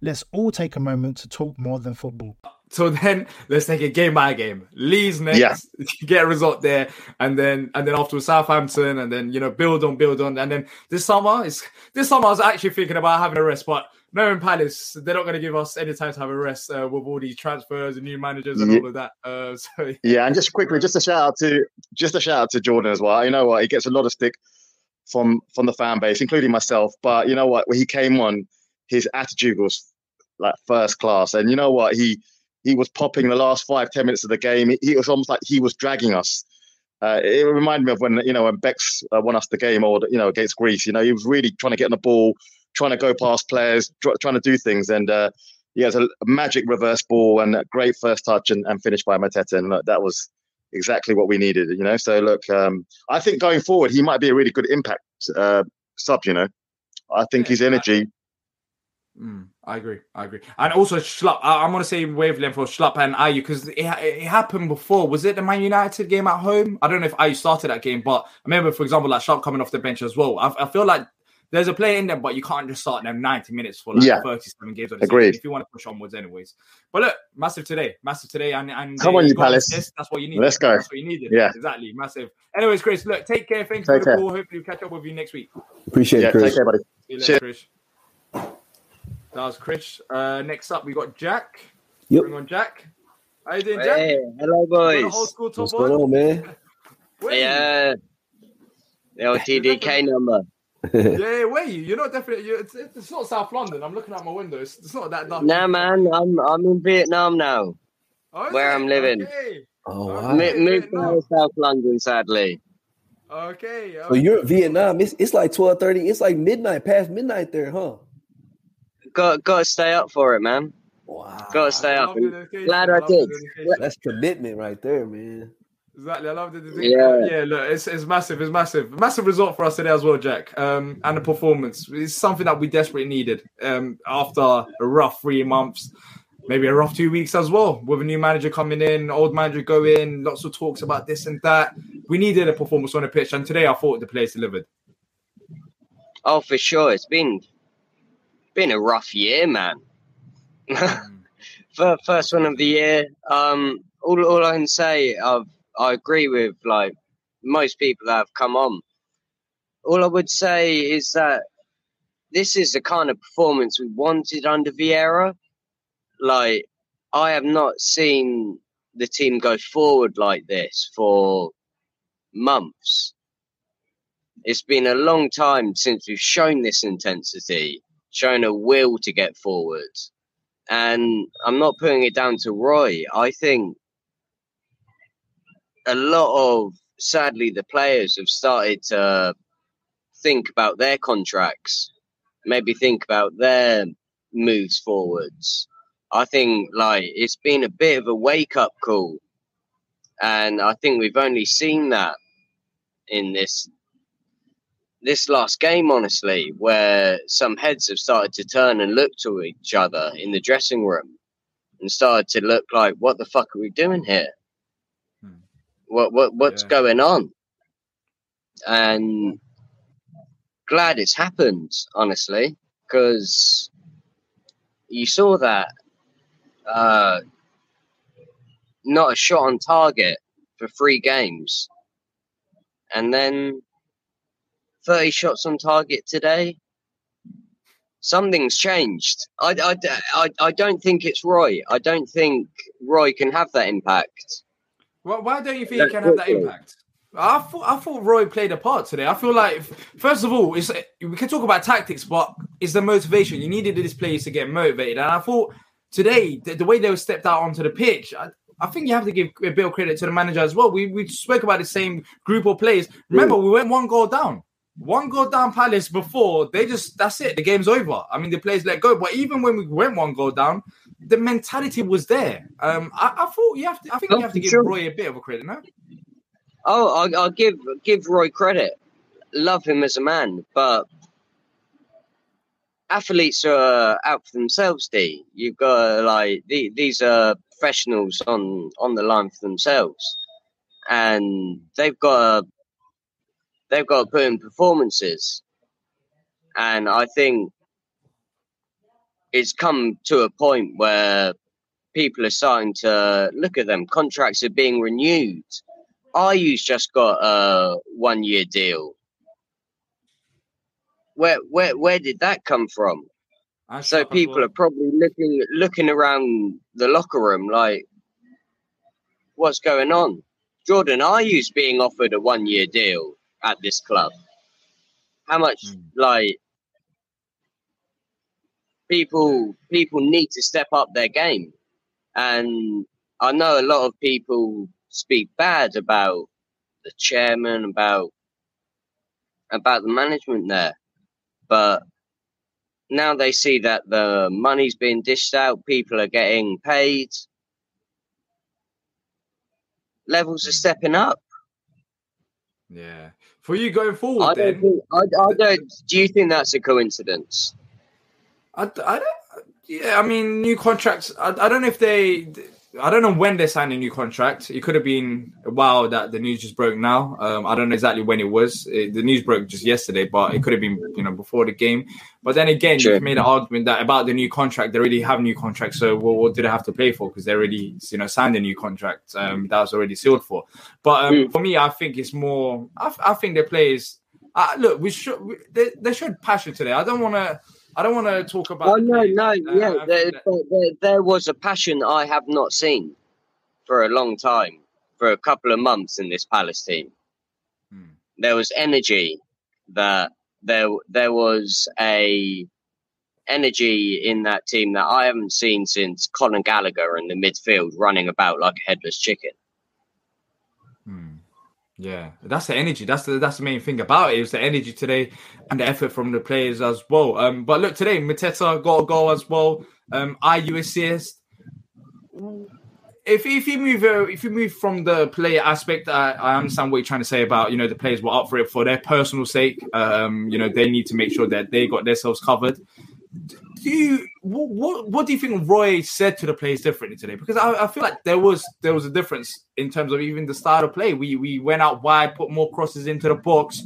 Let's all take a moment to talk more than football. So then let's take it game by game. Leeds next, yeah. Get a result there, and then and then afterwards Southampton, and then, you know, build on, build on, and then this summer is this summer I was actually thinking about having a rest, but knowing Palace, they're not going to give us any time to have a rest uh, with all these transfers and new managers and yeah. all of that. Uh, so yeah, and just quickly, just a shout out to just a shout out to Jordan as well. You know what, he gets a lot of stick from from the fan base, including myself. But you know what, when he came on, his attitude was like first class, and you know what, he. He was popping the last five, ten minutes of the game. He, he was almost like he was dragging us. Uh, it reminded me of when, you know, when Bex uh, won us the game, or, you know, against Greece. You know, he was really trying to get on the ball, trying to go past players, tr- trying to do things. And uh, he has a, a magic reverse ball and a great first touch and, and finish by Mateta. And look, that was exactly what we needed, you know. So, look, um, I think going forward, he might be a really good impact uh, sub, you know. I think yeah, his energy... I- Mm, I agree, I agree. And also Schlupp, I, I'm going to say wavelength for Schlupp and Ayew, because it, it happened before. Was it the Man United game at home? I don't know if Ayew started that game, but I remember, for example, like Schlupp coming off the bench as well. I, I feel like there's a player in them, but you can't just start them ninety minutes for like yeah. thirty-seven games. Agreed. If you want to push onwards anyways. But look, massive today, massive today. And, and Come on, you Palace. Assist. That's what you need. Let's go. That's what you needed. Yeah. Exactly, massive. Anyways, Chris, look, take care. Thanks take for the call. Hopefully we'll catch up with you next week. Appreciate yeah, it, Chris. Take care, buddy. See you later, Chris. That was Chris. Uh, next up, we got Jack. Yep. Bring on Jack. How you doing, Jack? Hey, hello, boys. What's going on, man? Hey, uh, the old T D K number. Yeah, where you? You're not definitely. You're, it's, it's not South London. I'm looking out my window. It's, it's not that dark. No, nah, man. I'm I'm in Vietnam now, oh, where I'm living. Okay. Oh, wow. Okay, moved to South London, sadly. Okay. So okay. You're in Vietnam. It's it's like twelve thirty. It's like midnight, past midnight there, huh? Got got to stay up for it, man. Wow. Got to stay up. Glad I did. That's commitment right there, man. Exactly. I love the decision. Yeah. yeah, look, it's it's massive. It's massive. Massive result for us today as well, Jack. Um, and the performance. It's something that we desperately needed um, after a rough three months, maybe a rough two weeks as well, with a new manager coming in, old manager going, lots of talks about this and that. We needed a performance on the pitch, and today I thought the players delivered. Oh, for sure. It's been, been a rough year, man. First one of the year. Um, all, all I can say, I've I agree with like most people that have come on. All I would say is that this is the kind of performance we wanted under Vieira. Like, I have not seen the team go forward like this for months. It's been a long time since we've shown this intensity, shown a will to get forward. And I'm not putting it down to Roy. I think a lot of, sadly, the players have started to think about their contracts, maybe think about their moves forwards. I think like it's been a bit of a wake-up call, and I think we've only seen that in this this last game, honestly, where some heads have started to turn and look to each other in the dressing room and started to look like, what the fuck are we doing here? What what what's yeah. going on? And glad it's happened, honestly, because you saw that uh, not a shot on target for three games, and then thirty shots on target today. Something's changed. I I I, I don't think it's Roy. I don't think Roy can have that impact. Why don't you think he can have that impact? I thought I thought Roy played a part today. I feel like, first of all, it's, we can talk about tactics, but it's the motivation. You needed these players to get motivated. And I thought today, the, the way they were stepped out onto the pitch, I, I think you have to give a bit of credit to the manager as well. We we spoke about the same group of players. Remember, we went one goal down. One goal down Palace before, they just, that's it. The game's over. I mean, the players let go. But even when we went one goal down, the mentality was there. Um, I, I thought you have to. I think oh, you have to give sure. Roy a bit of a credit, no? Oh, I'll, I'll give give Roy credit. Love him as a man, but athletes are out for themselves. Dee, you've got like the, these are professionals on, on the line for themselves, and they've got to, they've got to put in performances, and I think it's come to a point where people are starting to look at them. Contracts are being renewed. Ayew's just got a one-year deal. Where where where did that come from? I so people well. are probably looking looking around the locker room like, what's going on? Jordan Ayew's being offered a one-year deal at this club. How much, mm. like... People people need to step up their game. And I know a lot of people speak bad about the chairman, about about the management there. But now they see that the money's being dished out, people are getting paid. Levels are stepping up. Yeah. For you going forward, I then... Don't think, I, I don't, do you think that's a coincidence? I, I don't, yeah, I mean, new contracts, I, I don't know if they, I don't know when they signed a new contract. It could have been a while that the news just broke now. Um, I don't know exactly when it was. It, the news broke just yesterday, but it could have been, you know, before the game. But then again, sure. You've made an argument that about the new contract, they already have new contracts. So well, what do they have to play for? Because they already, you know, signed a new contract um, that was already sealed for. But um, mm. for me, I think it's more, I, I think the players, uh, look, we should, we, they, they showed passion today. I don't want to, I don't want to talk about... Oh, no, no, uh, yeah. There, there, there was a passion I have not seen for a long time, for a couple of months in this Palace team. Hmm. There was energy that... There there was a energy in that team that I haven't seen since Colin Gallagher in the midfield running about like a headless chicken. Yeah, that's the energy. That's the that's the main thing about it. It was the energy today and the effort from the players as well. Um, but look, today Mateta got a goal as well. Um, Ayew assist. If if you move uh, if you move from the player aspect, I, I understand what you're trying to say about, you know, the players were up for it for their personal sake. Um, you know, they need to make sure that they got themselves covered. Do you what, what what do you think Roy said to the players differently today? Because I, I feel like there was there was a difference in terms of even the style of play. We we went out wide, put more crosses into the box.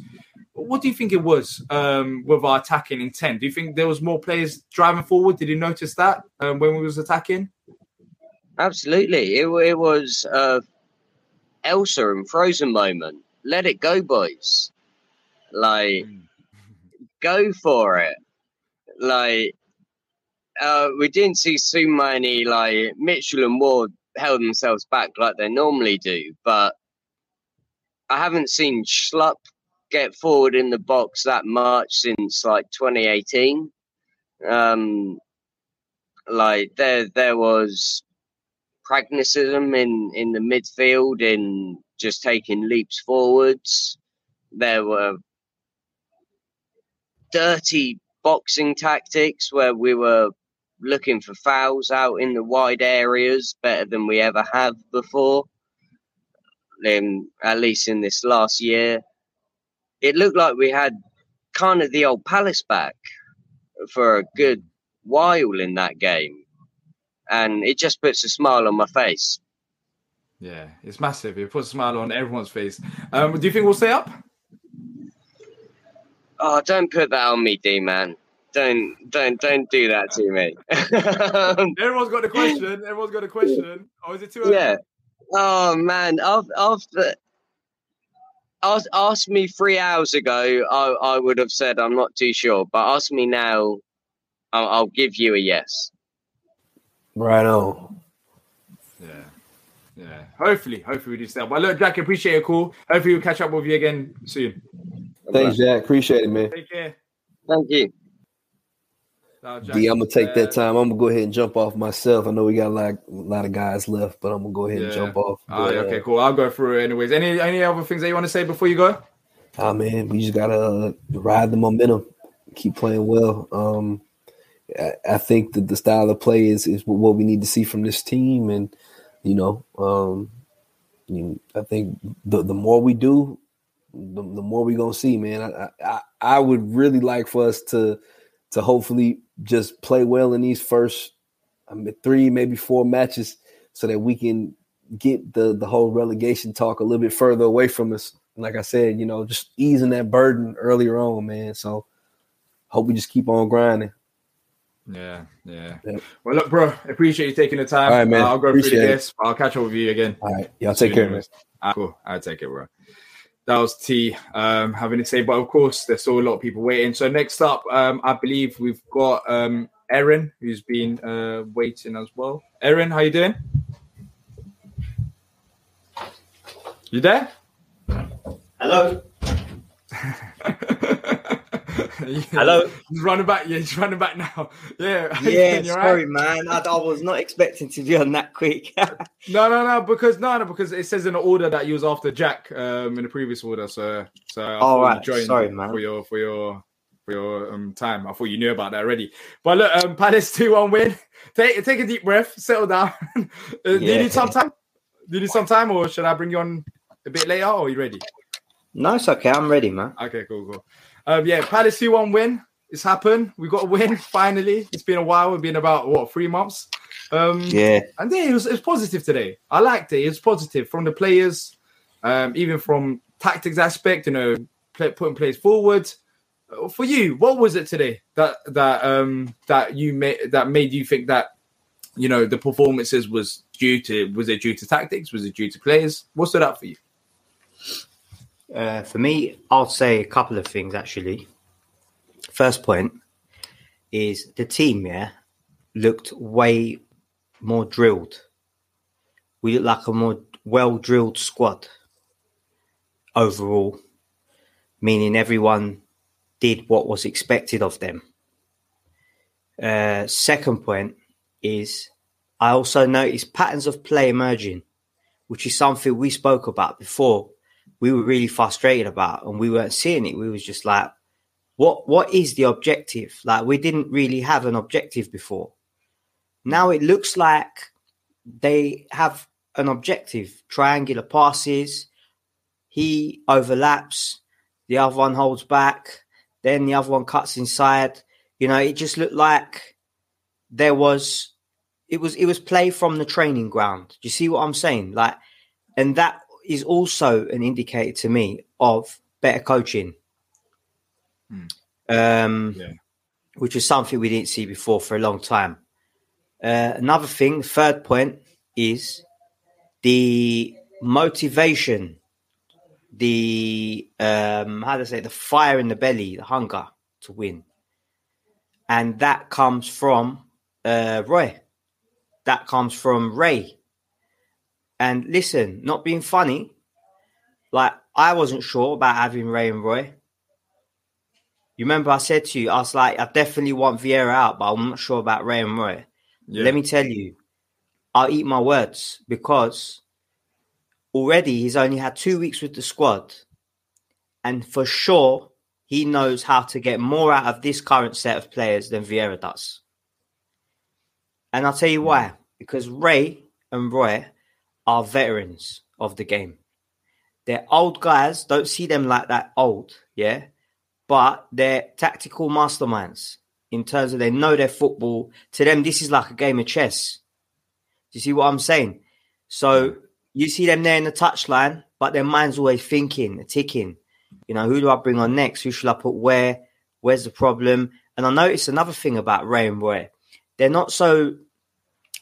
What do you think it was um, with our attacking intent? Do you think there was more players driving forward? Did you notice that um, when we was attacking? Absolutely, it, it was uh, Elsa and Frozen moment. Let it go, boys! Like, go for it! Like. Uh, we didn't see so many, like, Mitchell and Ward held themselves back like they normally do, but I haven't seen Schlupp get forward in the box that much since, like, twenty eighteen. Um, like, there there was pragmatism in, in the midfield, in just taking leaps forwards. There were dirty boxing tactics where we were looking for fouls out in the wide areas better than we ever have before, um, at least in this last year. It looked like we had kind of the old Palace back for a good while in that game, and it just puts a smile on my face. Yeah, it's massive. It puts a smile on everyone's face. Um, do you think we'll stay up? Oh, don't put that on me, D man. Don't, don't, don't do that to me. um, Everyone's got a question. Everyone's got a question. Oh, is it too early? Yeah. Oh man, after ask ask me three hours ago, I, I would have said I'm not too sure. But ask me now, I'll, I'll give you a yes. Right on. Yeah. Yeah. Hopefully, hopefully we do still. But look, Jack, appreciate your call. Hopefully we'll catch up with you again soon. Thanks, Jack. Appreciate it, man. Take care. Thank you. D, I'm going to take that time. I'm going to go ahead and jump off myself. I know we got a lot, a lot of guys left, but I'm going to go ahead yeah. and jump off. All right, okay, cool. I'll go through it anyways. Any any other things that you want to say before you go? Ah, man, we just got to ride the momentum, keep playing well. Um, I, I think that the style of play is, is what we need to see from this team. And, you know, um, you, I think the, the more we do, The, the more we're going to see, man. I, I I would really like for us to to hopefully just play well in these first I mean, three, maybe four matches so that we can get the, the whole relegation talk a little bit further away from us. Like I said, you know, just easing that burden earlier on, man. So hope we just keep on grinding. Yeah, yeah. Yep. Well, look, bro, appreciate you taking the time. All right, man. Uh, I'll go appreciate through the guests. I'll catch up with you again. All right. Y'all take care, man. Right, cool. I'll take it, bro. That was T um, having to say, but of course, there's still a lot of people waiting. So next up, um, I believe we've got um, Erin, who's been uh, waiting as well. Erin, how you doing? You there? Hello. yeah. Hello. He's running back. Yeah, he's running back now. Yeah. Yeah. Sorry, right? man. I, I was not expecting to be on that quick. no, no, no. Because no, no. Because it says in the order that you was after Jack um, in the previous order. So, so. I All right. Sorry, man. For your, for your, for your um, time. I thought you knew about that already. But look, um, Palace two one win. Take, take a deep breath. Settle down. uh, yeah. Do you need some time? Do you need some time, or should I bring you on a bit later? Or are you ready? No, it's okay. I'm ready, man. Okay, cool, cool. Um, yeah, Palace two one win. It's happened. We got a win finally. It's been a while. It's been about what three months. Um, yeah, and then it was, it was positive today. I liked it. It was positive from the players, um, even from tactics aspect. You know, play, putting players forward. For you, what was it today that that um, that you made that made you think that you know the performances was due to was it due to tactics? Was it due to players? What stood out for you? Uh, for me, I'll say a couple of things, actually. First point is the team, yeah, looked way more drilled. We looked like a more well-drilled squad overall, meaning everyone did what was expected of them. Uh, second point is I also noticed patterns of play emerging, which is something we spoke about before. we were really frustrated about, and we weren't seeing it. We was just like, what what is the objective? Like, we didn't really have an objective before. Now it looks like they have an objective. Triangular passes, he overlaps, the other one holds back, then the other one cuts inside. You know, it just looked like there was, it was it was play from the training ground. Do you see what I'm saying? Like, and that is also an indicator to me of better coaching, hmm. um, yeah. which is something we didn't see before for a long time. Uh, another thing, third point, is the motivation, the, um, how do I say, the fire in the belly, the hunger to win. And that comes from uh, Roy. That comes from Ray. And listen, not being funny, like, I wasn't sure about having Ray and Roy. You remember I said to you, I was like, I definitely want Vieira out, but I'm not sure about Ray and Roy. Yeah. Let me tell you, I'll eat my words, because already he's only had two weeks with the squad. And for sure, he knows how to get more out of this current set of players than Vieira does. And I'll tell you why. Because Ray and Roy are veterans of the game. They're old guys. Don't see them like that old, yeah? But they're tactical masterminds. In terms of, they know their football. To them, this is like a game of chess. Do you see what I'm saying? So you see them there in the touchline, but their mind's always thinking, ticking. You know, who do I bring on next? Who should I put where? Where's the problem? And I noticed another thing about Ray and Roy. They're not so,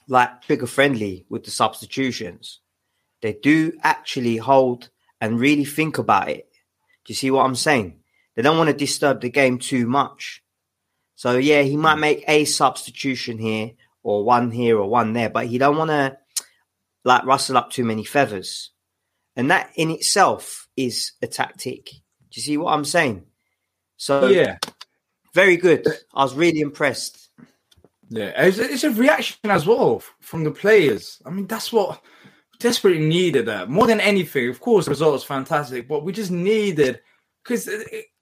like, trigger-friendly with the substitutions. They do actually hold and really think about it. Do you see what I'm saying? They don't want to disturb the game too much. So, yeah, he might make a substitution here or one here or one there, but he don't want to, like, rustle up too many feathers. And that in itself is a tactic. Do you see what I'm saying? So, yeah, very good. I was really impressed. Yeah, it's a, it's a reaction as well from the players. I mean, that's what we desperately needed. That more than anything, of course, the result was fantastic, but we just needed. Because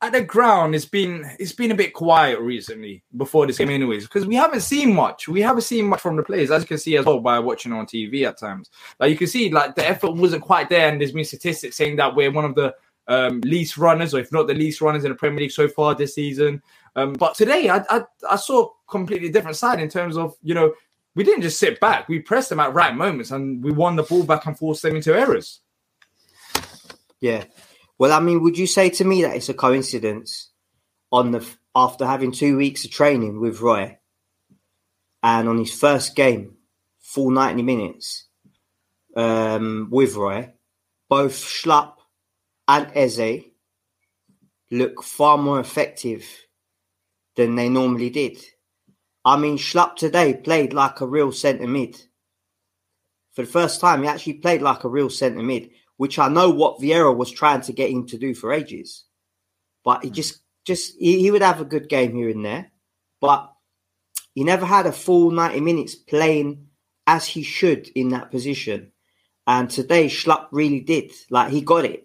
at the ground, it's been it's been a bit quiet recently before this game anyways. Because we haven't seen much. We haven't seen much from the players, as you can see as well by watching on T V at times. Like, you can see, like, the effort wasn't quite there. And there's been statistics saying that we're one of the um, least runners, or if not the least runners in the Premier League so far this season. Um, but today, I, I, I saw a completely different side in terms of, you know, we didn't just sit back. We pressed them at right moments, and we won the ball back and forced them into errors. Yeah. Well, I mean, would you say to me that it's a coincidence on the after having two weeks of training with Roy, and on his first game, full ninety minutes um, with Roy, both Schlupp and Eze look far more effective than they normally did? I mean, Schlupp today played like a real centre-mid. For the first time, he actually played like a real centre-mid, which I know what Vieira was trying to get him to do for ages. But he just, just he, he would have a good game here and there. But he never had a full ninety minutes playing as he should in that position. And today, Schlupp really did. Like, he got it.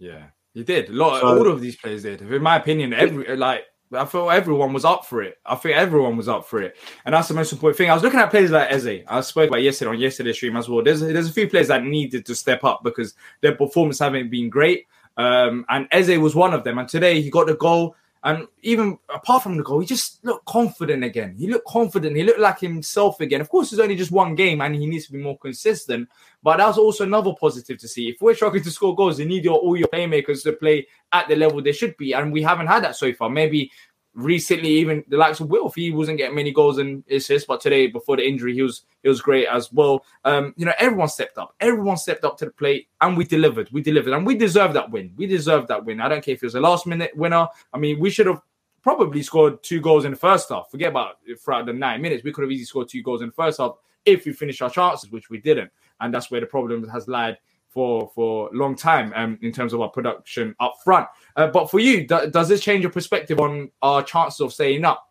Yeah, he did. A lot, so, all of these players did. In my opinion, every like I felt everyone was up for it. I think everyone was up for it. And that's the most important thing. I was looking at players like Eze. I spoke about yesterday on yesterday's stream as well. There's, there's a few players that needed to step up because their performance haven't been great. Um, and Eze was one of them. And today he got the goal. And even apart from the goal, he just looked confident again. He looked confident. He looked like himself again. Of course, it's only just one game and he needs to be more consistent. But that was also another positive to see. If we're struggling to score goals, you need your, all your playmakers to play at the level they should be. And we haven't had that so far. Maybe recently, even the likes of Wilf, he wasn't getting many goals and assists. But today, before the injury, he was he was great as well. Um, you know, everyone stepped up. Everyone stepped up to the plate and we delivered. We delivered. And we deserved that win. We deserved that win. I don't care if it was a last-minute winner. I mean, we should have probably scored two goals in the first half. Forget about it, throughout the nine minutes. We could have easily scored two goals in the first half if we finished our chances, which we didn't. And that's where the problem has lied for for a long time um, in terms of our production up front. Uh, but for you, th- does this change your perspective on our chances of staying up?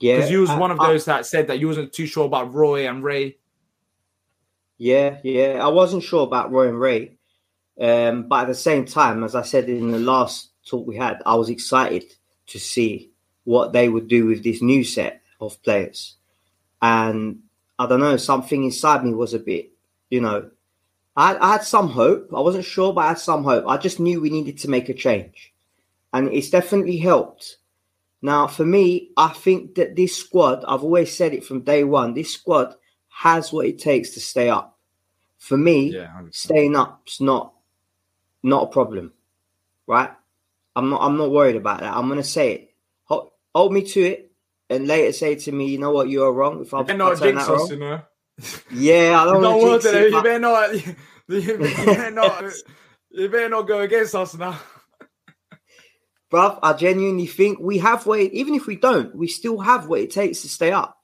Yeah. Because you was I, one of those I, that said that you wasn't too sure about Roy and Ray. Yeah, yeah. I wasn't sure about Roy and Ray. Um, but at the same time, as I said in the last talk we had, I was excited to see what they would do with this new set of players. And I don't know, something inside me was a bit, you know, I, I had some hope. I wasn't sure, but I had some hope. I just knew we needed to make a change. And it's definitely helped. Now, for me, I think that this squad, I've always said it from day one, this squad has what it takes to stay up. For me, yeah, staying up's not not a problem, right? I'm not I'm not worried about that. I'm going to say it. Hold, hold me to it and later say to me, you know what, you are wrong. If I, you better not jinx us, you know? Yeah, I don't want to jinx it. You better not, you, you, better not, you better not go against us now. Bruv, I genuinely think we have what it, even if we don't, we still have what it takes to stay up.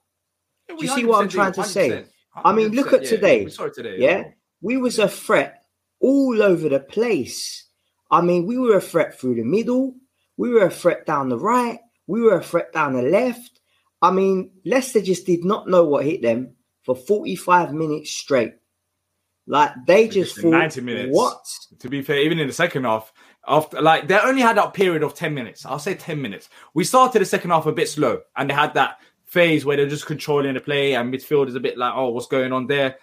Yeah, do you see what I'm trying to say? one hundred percent I mean, look at yeah, today. We saw it today. Yeah? We was yeah. a threat all over the place. I mean, we were a threat through the middle. We were a threat down the right. We were a threat down the left. I mean, Leicester just did not know what hit them for forty-five minutes straight. Like, they just thought, ninety minutes. What? To be fair, even in the second half, after like they only had that period of ten minutes. I'll say ten minutes. We started the second half a bit slow, and they had that phase where they're just controlling the play, and midfield is a bit like, oh, what's going on there?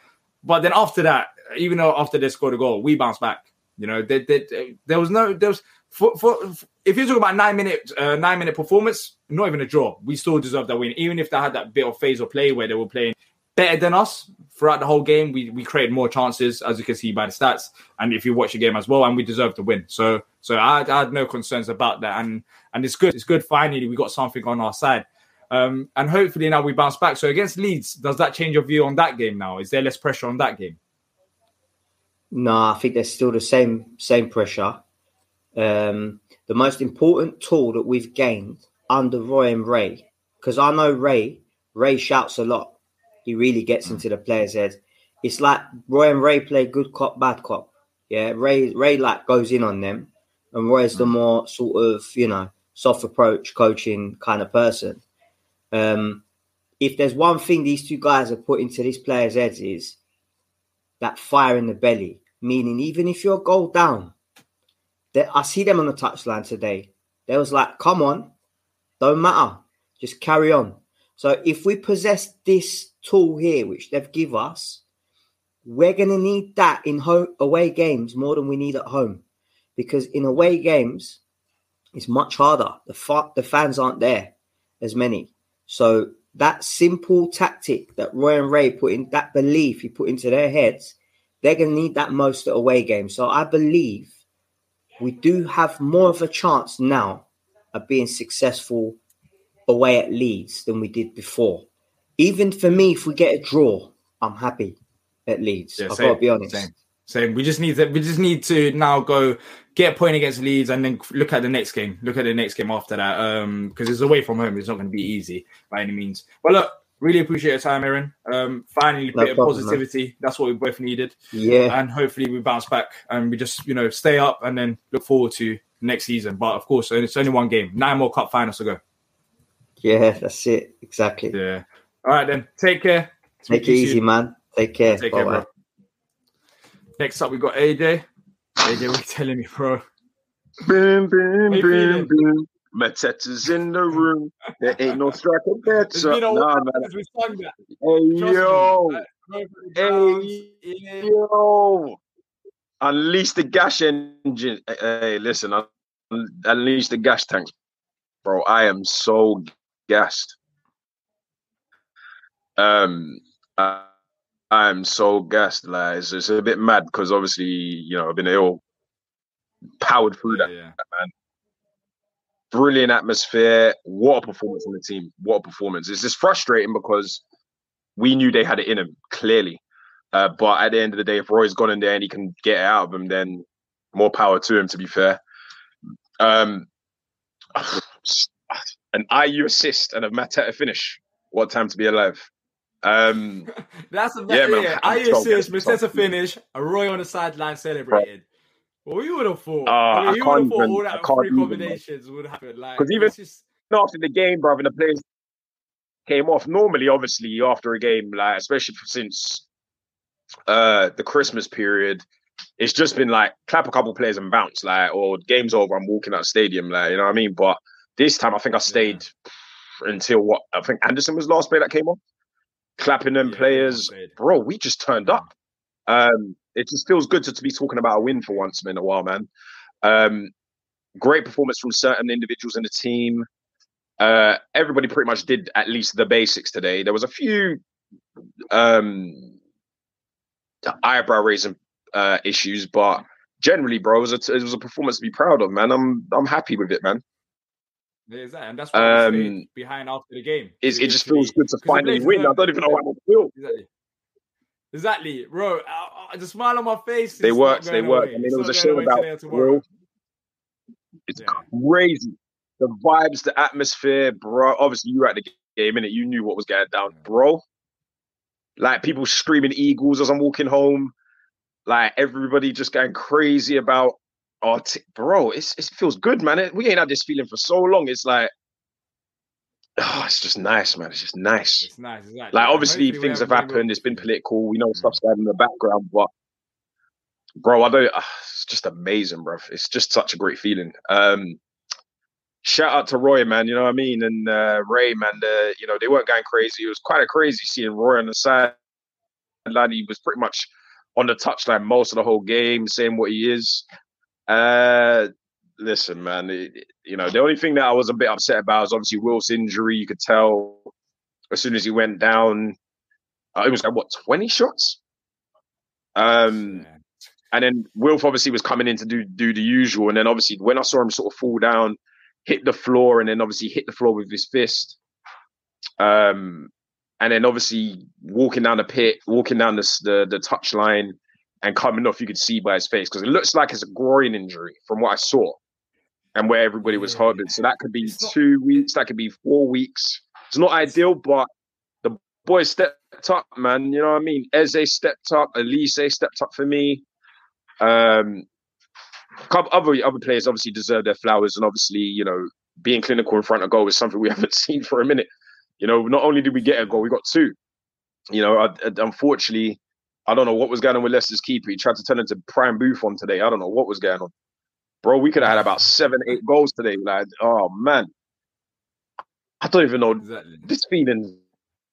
But then after that, even though after they scored a goal, we bounced back. You know, they, they, they, there was no, there was for, for if you talk about nine minute, uh, nine minute performance, not even a draw. We still deserved that win, even if they had that bit of phase of play where they were playing better than us throughout the whole game. We we created more chances, as you can see by the stats, and if you watch the game as well, and we deserved the win. So so I, I had no concerns about that, and and it's good, it's good. Finally, we got something on our side. Um, and hopefully now we bounce back. So against Leeds, does that change your view on that game now? Is there less pressure on that game? No, I think there's still the same same pressure. Um, the most important tool that we've gained under Roy and Ray, because I know Ray, Ray shouts a lot. He really gets into the players' heads. It's like Roy and Ray play good cop, bad cop. Yeah, Ray Ray like goes in on them, and Roy's the more sort of, you know, soft approach coaching kind of person. Um, if there's one thing these two guys are putting to these players' heads is that fire in the belly, meaning even if you're goal down, they, I see them on the touchline today. They was like, come on, don't matter, just carry on. So if we possess this tool here, which they've give us, we're going to need that in ho- away games more than we need at home, because in away games, it's much harder. The, fa- the fans aren't there as many. So that simple tactic that Roy and Ray put in, that belief he put into their heads, they're going to need that most at away games. So I believe we do have more of a chance now of being successful away at Leeds than we did before. Even for me, if we get a draw, I'm happy at Leeds. Yeah, I've same, got to be honest. Same. Same. We just need to. We just need to now go get a point against Leeds, and then look at the next game. Look at the next game after that, um, because it's away from home. It's not going to be easy by any means. But look, really appreciate your time, Aaron. Um, finally, a no bit problem, of positivity. Man. That's what we both needed. Yeah. And hopefully, we bounce back and we just, you know, stay up and then look forward to next season. But of course, it's only one game. Nine more cup finals to go. Yeah, that's it. Exactly. Yeah. All right then. Take care. Take, Take it easy, soon. Man. Take care. Take care, bye. Bro. Next up, we got A J. A J, what are you telling me, bro? Boom, boom, boom, boom. Mateta's in the room. There ain't no striker better. Nah, man. We sung that. Hey, Trust yo. Me, hey, hey, yo. Unleash the gas engine. Hey, listen. Unleash the gas tanks. Bro, I am so gassed. Um... I- I'm so gassed, like it's, it's a bit mad because obviously, you know, I've been ill, powered through that, yeah. Man. Brilliant atmosphere. What a performance on the team. What a performance. It's just frustrating because we knew they had it in them, clearly. Uh, but at the end of the day, if Roy's gone in there and he can get it out of him, then more power to him, to be fair. Um, an Ayew assist and a Mateta finish. What time to be alive. Um, that's a yeah, man, Ayew assist, Mateta finish, a Roy on the sideline celebrating. Right. Well, we would have thought, uh, I mean, you would have thought all that three combinations would happen. Like, because even just... after the game, bruv, and the players came off. Normally, obviously, after a game, like especially since uh, the Christmas period, it's just been like clap a couple players and bounce, like, or game's over, I'm walking out the stadium, like, you know what I mean? But this time I think I stayed yeah. until what I think Anderson was last player that came on, clapping them yeah, players. Bro, we just turned yeah. up. Um, it just feels good to, to be talking about a win for once in a while, man. Um, great performance from certain individuals in the team. Uh, everybody pretty much did at least the basics today. There was a few um, eyebrow-raising uh, issues, but generally, bro, it was, a, it was a performance to be proud of, man. I'm I'm happy with it, man. There's that, and that's what um, I'm behind after the game. It, it just feels good to finally win. I don't even know how I feel. Exactly. Exactly, bro. I, I, the smile on my face. They worked. They worked. I mean, it was a show about bro. It's yeah. crazy. The vibes, the atmosphere, bro. Obviously, you were at the game, innit? You knew what was going down, bro. Like people screaming Eagles as I'm walking home. Like everybody just going crazy about our t- bro. It's it feels good, man. It, we ain't had this feeling for so long. It's like. Oh, it's just nice, man. It's just nice. It's nice, exactly. Like, obviously, hopefully things have happened. With... It's been political. We know mm-hmm. stuff's going in the background, but, bro, I don't... Uh, it's just amazing, bro. It's just such a great feeling. Um, shout out to Roy, man. You know what I mean? And uh, Ray, man. Uh, you know, they weren't going crazy. It was quite a crazy seeing Roy on the side. He was pretty much on the touchline most of the whole game, saying what he is. Uh... Listen, man, it, you know, the only thing that I was a bit upset about was obviously Wilf's injury. You could tell as soon as he went down, uh, it was like, what, twenty shots? Um, and then Wilf obviously was coming in to do, do the usual. And then obviously when I saw him sort of fall down, hit the floor, and then obviously hit the floor with his fist. Um, and then obviously walking down the pit, walking down the the, the touchline and coming off, you could see by his face, because it looks like it's a groin injury from what I saw. And where everybody was hoping. So that could be it's two not, weeks. That could be four weeks. It's not ideal, but the boys stepped up, man. You know what I mean? Eze stepped up. Elise stepped up for me. Um, other, other players obviously deserve their flowers. And obviously, you know, being clinical in front of goal is something we haven't seen for a minute. You know, not only did we get a goal, we got two. You know, I, I, unfortunately, I don't know what was going on with Leicester's keeper. He tried to turn into Prime Buffon today. I don't know what was going on. Bro, we could have had about seven, eight goals today. Like, oh, man. I don't even know. Exactly. This feeling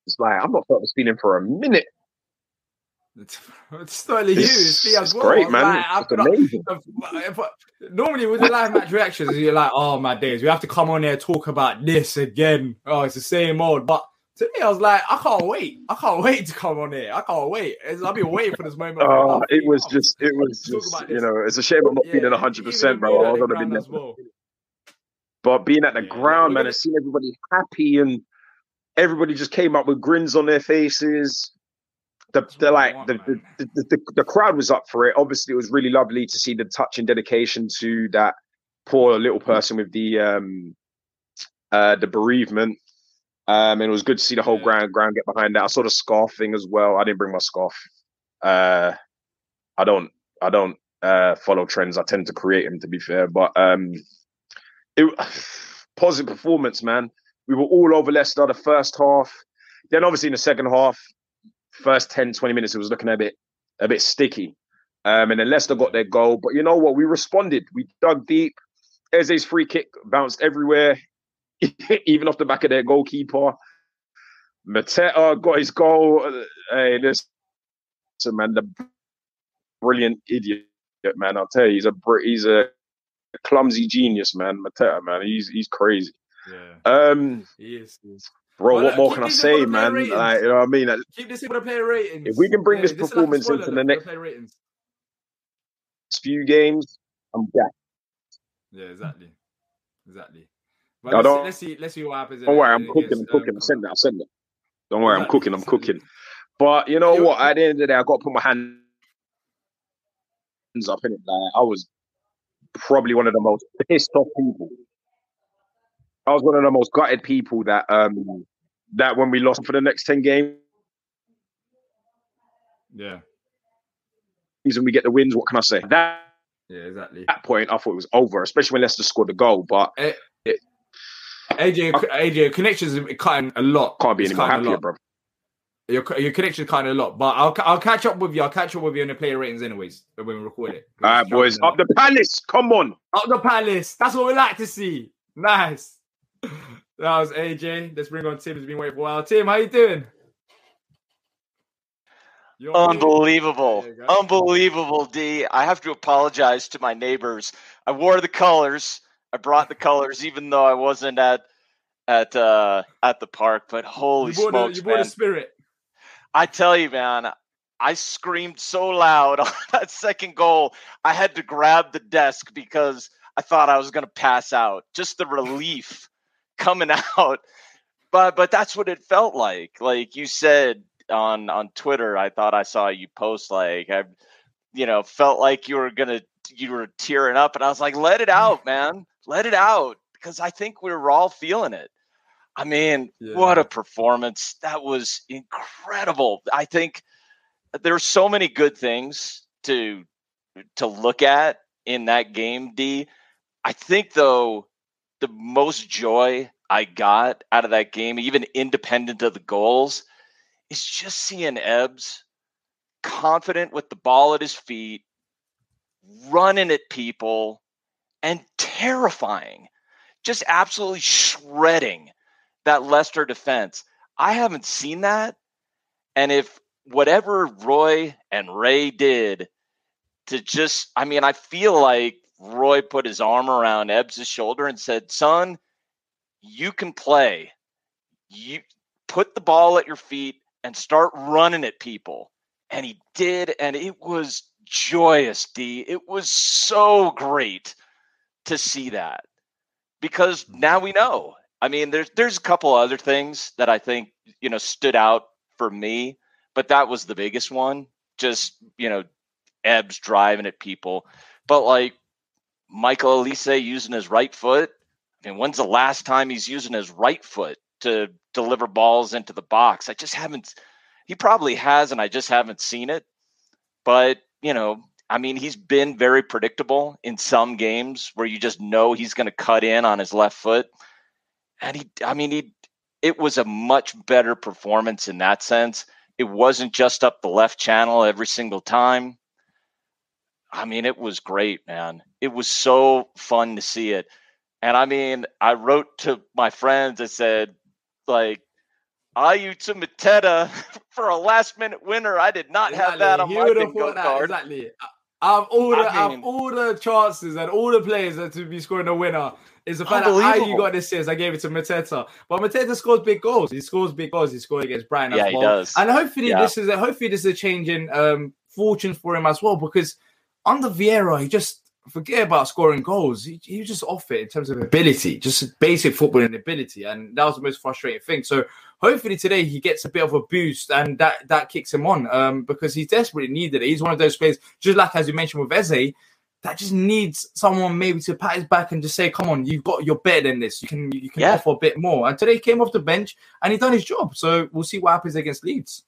is like, I'm not felt this feeling for a minute. It's totally you. It's, it's well. great, man. Like, it's not, amazing. If, if I, normally with the live match reactions, you're like, oh, my days. We have to come on there and talk about this again. Oh, it's the same old. But to me, I was like, I can't wait. I can't wait to come on here. I can't wait. I've been waiting for this moment. Oh, uh, it was just, it was just, you know, it's a shame I'm not yeah, feeling one hundred percent, bro. I was going to be there. Well. But being at the yeah, ground, man, gonna... I seen everybody happy and everybody just came up with grins on their faces. The, the like, want, the, the, the, the, the crowd was up for it. Obviously, it was really lovely to see the touch and dedication to that poor little person with the um, uh, the bereavement. Um, and it was good to see the whole ground ground get behind that. I saw the scarf thing as well. I didn't bring my scarf. Uh, I don't I don't uh, follow trends. I tend to create them, to be fair. But um, it positive performance, man. We were all over Leicester the first half. Then obviously in the second half, first ten, twenty minutes, it was looking a bit a bit sticky. Um, and then Leicester got their goal. But you know what? We responded. We dug deep. Eze's free kick bounced everywhere. Even off the back of their goalkeeper. Mateta got his goal. Hey, this man, the brilliant idiot, man. I'll tell you, he's a he's a clumsy genius, man. Mateta, man, he's he's crazy. Yeah. Um, he is, he is. Bro, well, what more can I say, man? Like, you know what I mean? Keep this able to play ratings. If we can bring yeah, this, this performance like into the next few games, I'm back. Yeah, exactly, exactly. But no, let's, let's see. Let's see what happens. Don't worry, I'm cooking. I'm cooking. I'm sending. I'm sending. Don't worry, I'm cooking. I'm cooking. But you know what? At the end of the day, I got to put my hands up in it. Like I was probably one of the most pissed off people. I was one of the most gutted people that um that when we lost for the next ten games. Yeah. And we get the wins. What can I say? That. Yeah, exactly. At that point, I thought it was over, especially when Leicester scored the goal. But. It, it, A J, A J, connections are cutting a lot. Can't be it's any more happier, bro. You're, your connection kind of a lot, but I'll I'll catch up with you. I'll catch up with you on the player ratings anyways when we record it. All right, boys. Up the Palace. Come on. Up the Palace. That's what we like to see. Nice. That was A J. Let's bring on Tim. He's been waiting for a while. Tim, how you doing? You're Unbelievable. Unbelievable, D. I have to apologize to my neighbors. I wore the colors. I brought the colors even though I wasn't at at uh, at the park. But holy smokes, man. You brought a spirit. I tell you, man, I screamed so loud on that second goal. I had to grab the desk because I thought I was going to pass out. Just the relief coming out. But but that's what it felt like. Like you said on, on Twitter, I thought I saw you post, like, I, you know, felt like you were going to, you were tearing up. And I was like, let it out, man. Let it out. Because I think we were all feeling it. I mean, yeah. What a performance. That was incredible. I think there's so many good things to to look at in that game, D. I think, though, the most joy I got out of that game, even independent of the goals, is just seeing Ebbs confident with the ball at his feet, running at people, and terrifying, just absolutely shredding that Leicester defense. I haven't seen that. And if whatever Roy and Ray did to just, I mean, I feel like Roy put his arm around Ebbs' shoulder and said, son, you can play. You put the ball at your feet and start running at people. And he did. And it was joyous, D. It was so great to see that because now we know. I mean, there's there's a couple other things that I think, you know, stood out for me, but that was the biggest one. Just, you know, Ebbs driving at people. But like Michael Elise using his right foot. I mean, when's the last time he's using his right foot to deliver balls into the box? I just haven't. He probably has, and I just haven't seen it. But, you know, I mean, he's been very predictable in some games where you just know he's going to cut in on his left foot. And he, I mean, he, it was a much better performance in that sense. It wasn't just up the left channel every single time. I mean, it was great, man. It was so fun to see it. And I mean, I wrote to my friends. I said, like, Ayew to Mateta for a last minute winner. I did not exactly. have that on you my bingo card. Exactly. Of all the, I mean, all the chances and all the players that to be scoring a winner is the fact that Ayew got this assist. I gave it to Mateta, but Mateta scores big goals. He scores big goals. He scored against Brighton. Yeah, he well. does. And hopefully yeah. this is a, hopefully this is a change in um, fortunes for him as well, because under Vieira, he just forget about scoring goals. He, he was just off it in terms of ability, just basic footballing ability, and that was the most frustrating thing. So hopefully today he gets a bit of a boost and that, that kicks him on um, because he desperately needed it. He's one of those players, just like as you mentioned with Eze, that just needs someone maybe to pat his back and just say, come on, you've got, you're better than this. You can you can yeah. offer a bit more. And today he came off the bench and he done his job. So we'll see what happens against Leeds.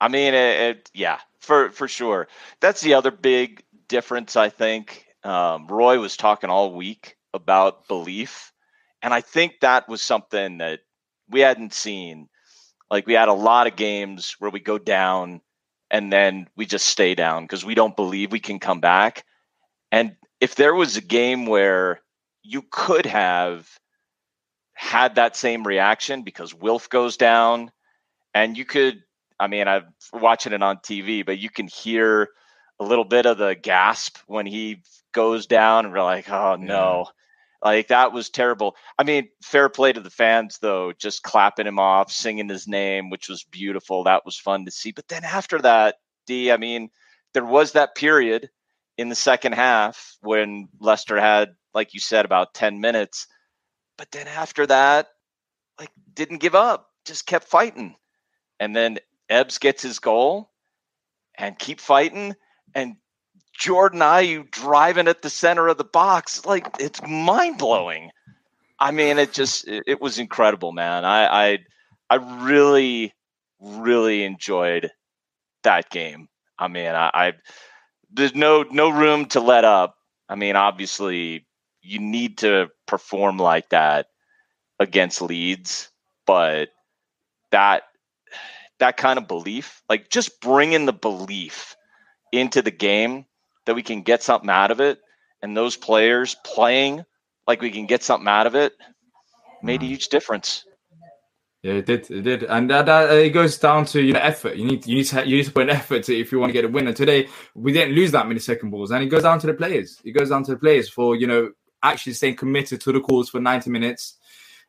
I mean, it, it, yeah, for, for sure. That's the other big difference, I think. Um, Roy was talking all week about belief. And I think that was something that we hadn't seen. Like, we had a lot of games where we go down and then we just stay down because we don't believe we can come back. And if there was a game where you could have had that same reaction because Wilf goes down and you could, I mean, I'm watching it on T V, but you can hear a little bit of the gasp when he goes down and we're like, oh no. Yeah. Like, that was terrible. I mean, fair play to the fans, though, just clapping him off, singing his name, which was beautiful. That was fun to see. But then after that, D, I mean, there was that period in the second half when Leicester had, like you said, about ten minutes. But then after that, like, didn't give up, just kept fighting. And then Ebbs gets his goal and keep fighting. And Jordan Ayew driving at the center of the box, like, it's mind-blowing. I mean, it just, it, it was incredible, man. I, I I really, really enjoyed that game. I mean, I, I there's no no room to let up. I mean, obviously, you need to perform like that against Leeds, but that that kind of belief, like just bring in the belief into the game that we can get something out of it. And those players playing like we can get something out of it made a huge difference. Yeah, it did. It did, and that, that it goes down to you know, effort. You need, you need to, you need to put an effort to, if you want to get a win. And today we didn't lose that many second balls, and it goes down to the players. It goes down to the players for you know actually staying committed to the cause for ninety minutes,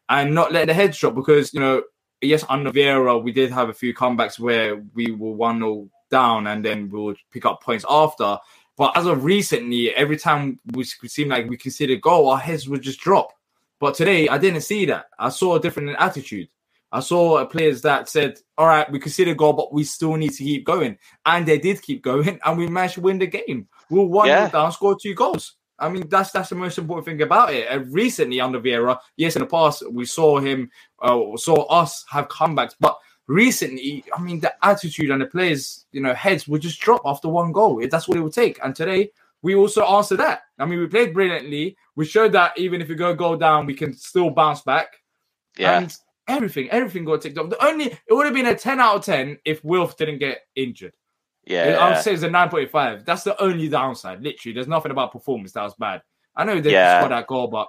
and not letting the heads drop. Because you know, yes, under Vieira we did have a few comebacks where we were one nil down, and then we would pick up points after. But as of recently, every time we seemed like we conceded a goal, our heads would just drop. But today I didn't see that. I saw a different attitude. I saw players that said, all right, we conceded a goal, but we still need to keep going. And they did keep going, and we managed to win the game. We were one yeah. down, scored two goals. I mean, that's that's the most important thing about it. And recently under Vieira, yes, in the past, we saw him, uh, saw us have comebacks. But recently, I mean, the attitude and the players, you know, heads would just drop after one goal. That's what it would take. And today, we also answered that. I mean, we played brilliantly. We showed that even if we go goal down, we can still bounce back. Yeah. And Everything, everything got ticked off. The only it would have been a ten out of ten if Wilf didn't get injured. Yeah, it, I would say it's a nine point five. That's the only downside. Literally, there's nothing about performance that was bad. I know they yeah. scored that goal, but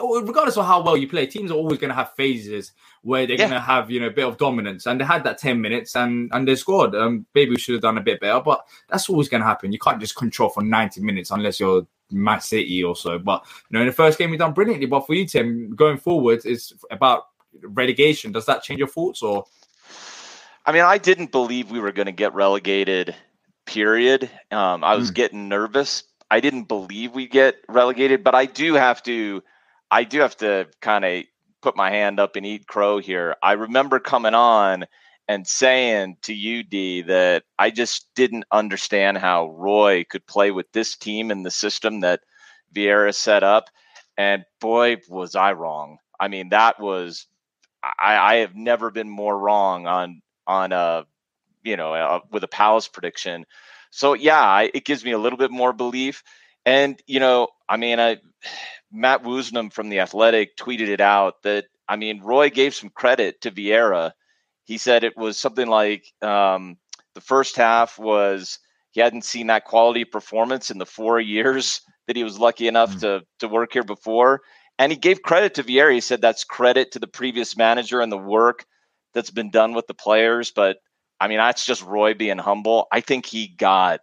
regardless of how well you play, teams are always going to have phases where they're yeah. going to have you know a bit of dominance. And they had that ten minutes, and and they scored. Um, maybe we should have done a bit better, but that's always going to happen. You can't just control for ninety minutes unless you're Man City or so. But you know, in the first game, we done brilliantly. But for you, Tim, going forward is about relegation. Does that change your thoughts? Or I mean, I didn't believe we were going to get relegated, period. Um, I was mm. getting nervous. I didn't believe we'd get relegated, but I do have to, I do have to kind of put my hand up and eat crow here. I remember coming on and saying to you, Dee, that I just didn't understand how Roy could play with this team and the system that Vieira set up. And boy, was I wrong. I mean, that was, I, I have never been more wrong on, on a, you know, a, with a Palace prediction. So yeah, I, it gives me a little bit more belief. And, you know, I mean, I, Matt Woosnam from The Athletic tweeted it out that, I mean, Roy gave some credit to Vieira. He said it was something like um, the first half was, he hadn't seen that quality performance in the four years that he was lucky enough mm-hmm. to, to work here before. And he gave credit to Vieira. He said that's credit to the previous manager and the work that's been done with the players. But, I mean, that's just Roy being humble. I think he got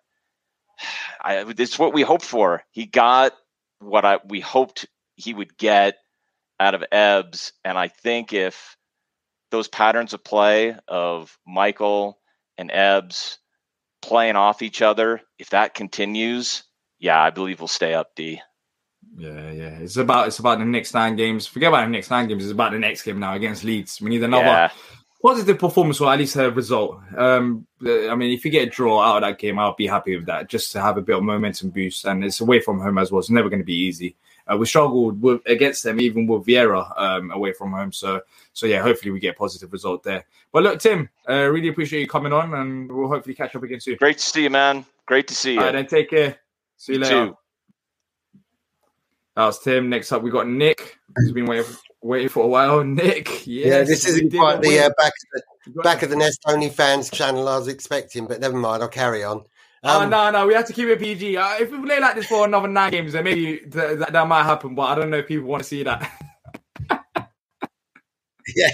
– it's what we hoped for. He got what I we hoped he would get out of Ebbs. And I think if those patterns of play of Michael and Ebbs playing off each other, if that continues, yeah, I believe we'll stay up, D. Yeah, yeah. It's about it's about the next nine games. Forget about the next nine games. It's about the next game now against Leeds. We need another yeah. positive performance or at least a result. Um, I mean, if you get a draw out of that game, I'll be happy with that just to have a bit of momentum boost. And it's away from home as well. It's never going to be easy. Uh, we struggled with, against them, even with Vieira um, away from home. So, so yeah, hopefully we get a positive result there. But look, Tim, uh, really appreciate you coming on and we'll hopefully catch up again soon. Great to see you, man. Great to see you. All right, then take care. See you, you later. Too. That was Tim. Next up, we got Nick. He's been waiting for, waiting for a while. Nick, yes. Yeah, this isn't quite the uh, back of the back of the nest OnlyFans channel I was expecting, but never mind. I'll carry on. Um, oh, no, no, we have to keep it P G. Uh, if we play like this for another nine games, then maybe th- that, that might happen. But I don't know if people want to see that. yeah,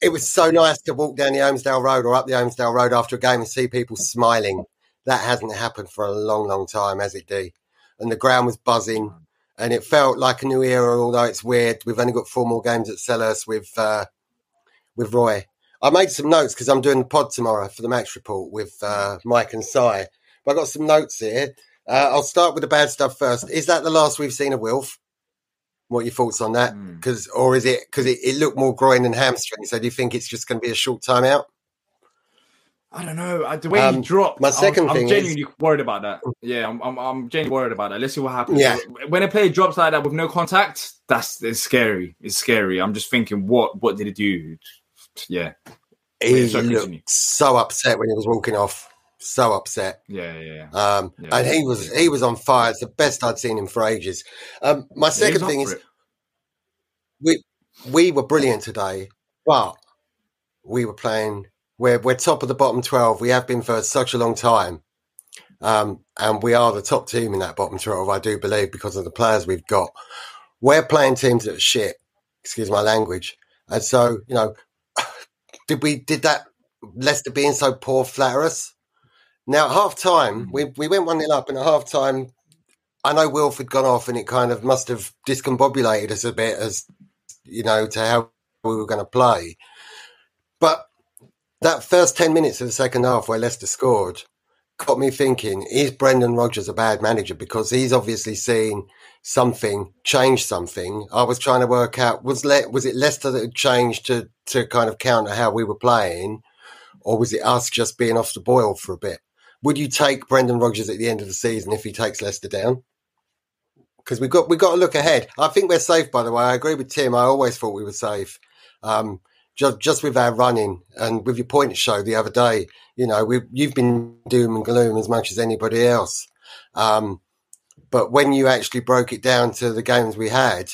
it was so nice to walk down the Omsdale Road or up the Omsdale Road after a game and see people smiling. That hasn't happened for a long, long time, has it, Dee? And the ground was buzzing, and it felt like a new era, although it's weird. We've only got four more games at Selhurst with uh, with Roy. I made some notes because I'm doing the pod tomorrow for the match report with uh, Mike and Si. But I got some notes here. Uh, I'll start with the bad stuff first. Is that the last we've seen of Wilf? What are your thoughts on that? Mm. Cause, or is it because it, it looked more groin and hamstring, so do you think it's just going to be a short time out? I don't know. The way um, he dropped, my second I'm, I'm thing genuinely is... worried about that. Yeah, I'm, I'm, I'm genuinely worried about that. Let's see what happens. Yeah. When a player drops like that with no contact, that's it's scary. It's scary. I'm just thinking, what what did he do? Yeah. He so looked continue. so upset when he was walking off. So upset. Yeah, yeah. Um, yeah. And he was he was on fire. It's the best I'd seen him for ages. Um, my second yeah, thing is, it. we we were brilliant today, but we were playing. We're we're top of the bottom twelve. We have been for such a long time, um, and we are the top team in that bottom twelve. I do believe because of the players we've got. We're playing teams that are shit. Excuse my language. And so, you know, did we did that Leicester being so poor flatter us? Now at half time, we we went one nil up, and at half time, I know Wilfred gone off, and it kind of must have discombobulated us a bit, as you know, to how we were going to play. But that first ten minutes of the second half, where Leicester scored, got me thinking: is Brendan Rodgers a bad manager? Because he's obviously seen something, changed something. I was trying to work out was Le- was it Leicester that had changed to to kind of counter how we were playing, or was it us just being off the boil for a bit? Would you take Brendan Rodgers at the end of the season if he takes Leicester down? Because we've got, we've got to look ahead. I think we're safe, by the way. I agree with Tim. I always thought we were safe. Um, just, just with our running and with your point show the other day, you know, we you've been doom and gloom as much as anybody else. Um, but when you actually broke it down to the games we had,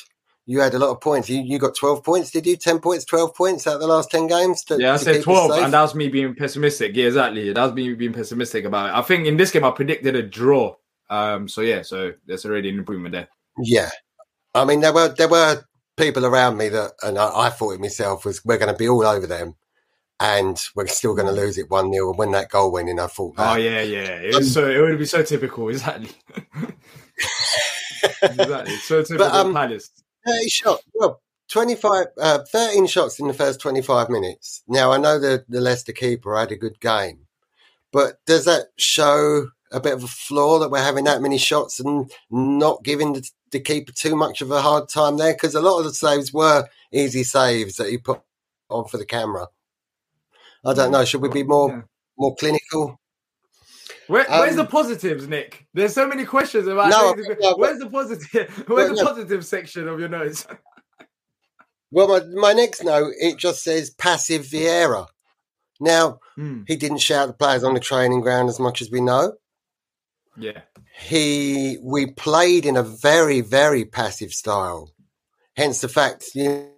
you had a lot of points. You, you got twelve points, did you? ten points, twelve points out of the last ten games? To, yeah, I said twelve, and that was me being pessimistic. Yeah, exactly. That was me being pessimistic about it. I think in this game, I predicted a draw. Um, so, yeah, so there's already an improvement there. Yeah. I mean, there were there were people around me that, and I, I thought it myself, was we're going to be all over them, and we're still going to lose it one nil. And when that goal went in, I thought, that, oh, yeah, yeah. It, was um, so, it would be so typical, exactly. exactly. So typical but, um, Palace. thirty shots. Well, twenty-five, uh, thirteen shots in the first twenty-five minutes. Now, I know the, the Leicester keeper had a good game, but does that show a bit of a flaw that we're having that many shots and not giving the, the keeper too much of a hard time there? Because a lot of the saves were easy saves that he put on for the camera. I don't know. Should we be more yeah. more clinical? Where, um, where's the positives, Nick? There's so many questions about. No, no, where's the positive? Where's no, the positive no. section of your notes? Well, my, my next note, it just says passive Vieira. Now hmm. he didn't shout the players on the training ground as much as we know. Yeah, he we played in a very very passive style. Hence the fact, you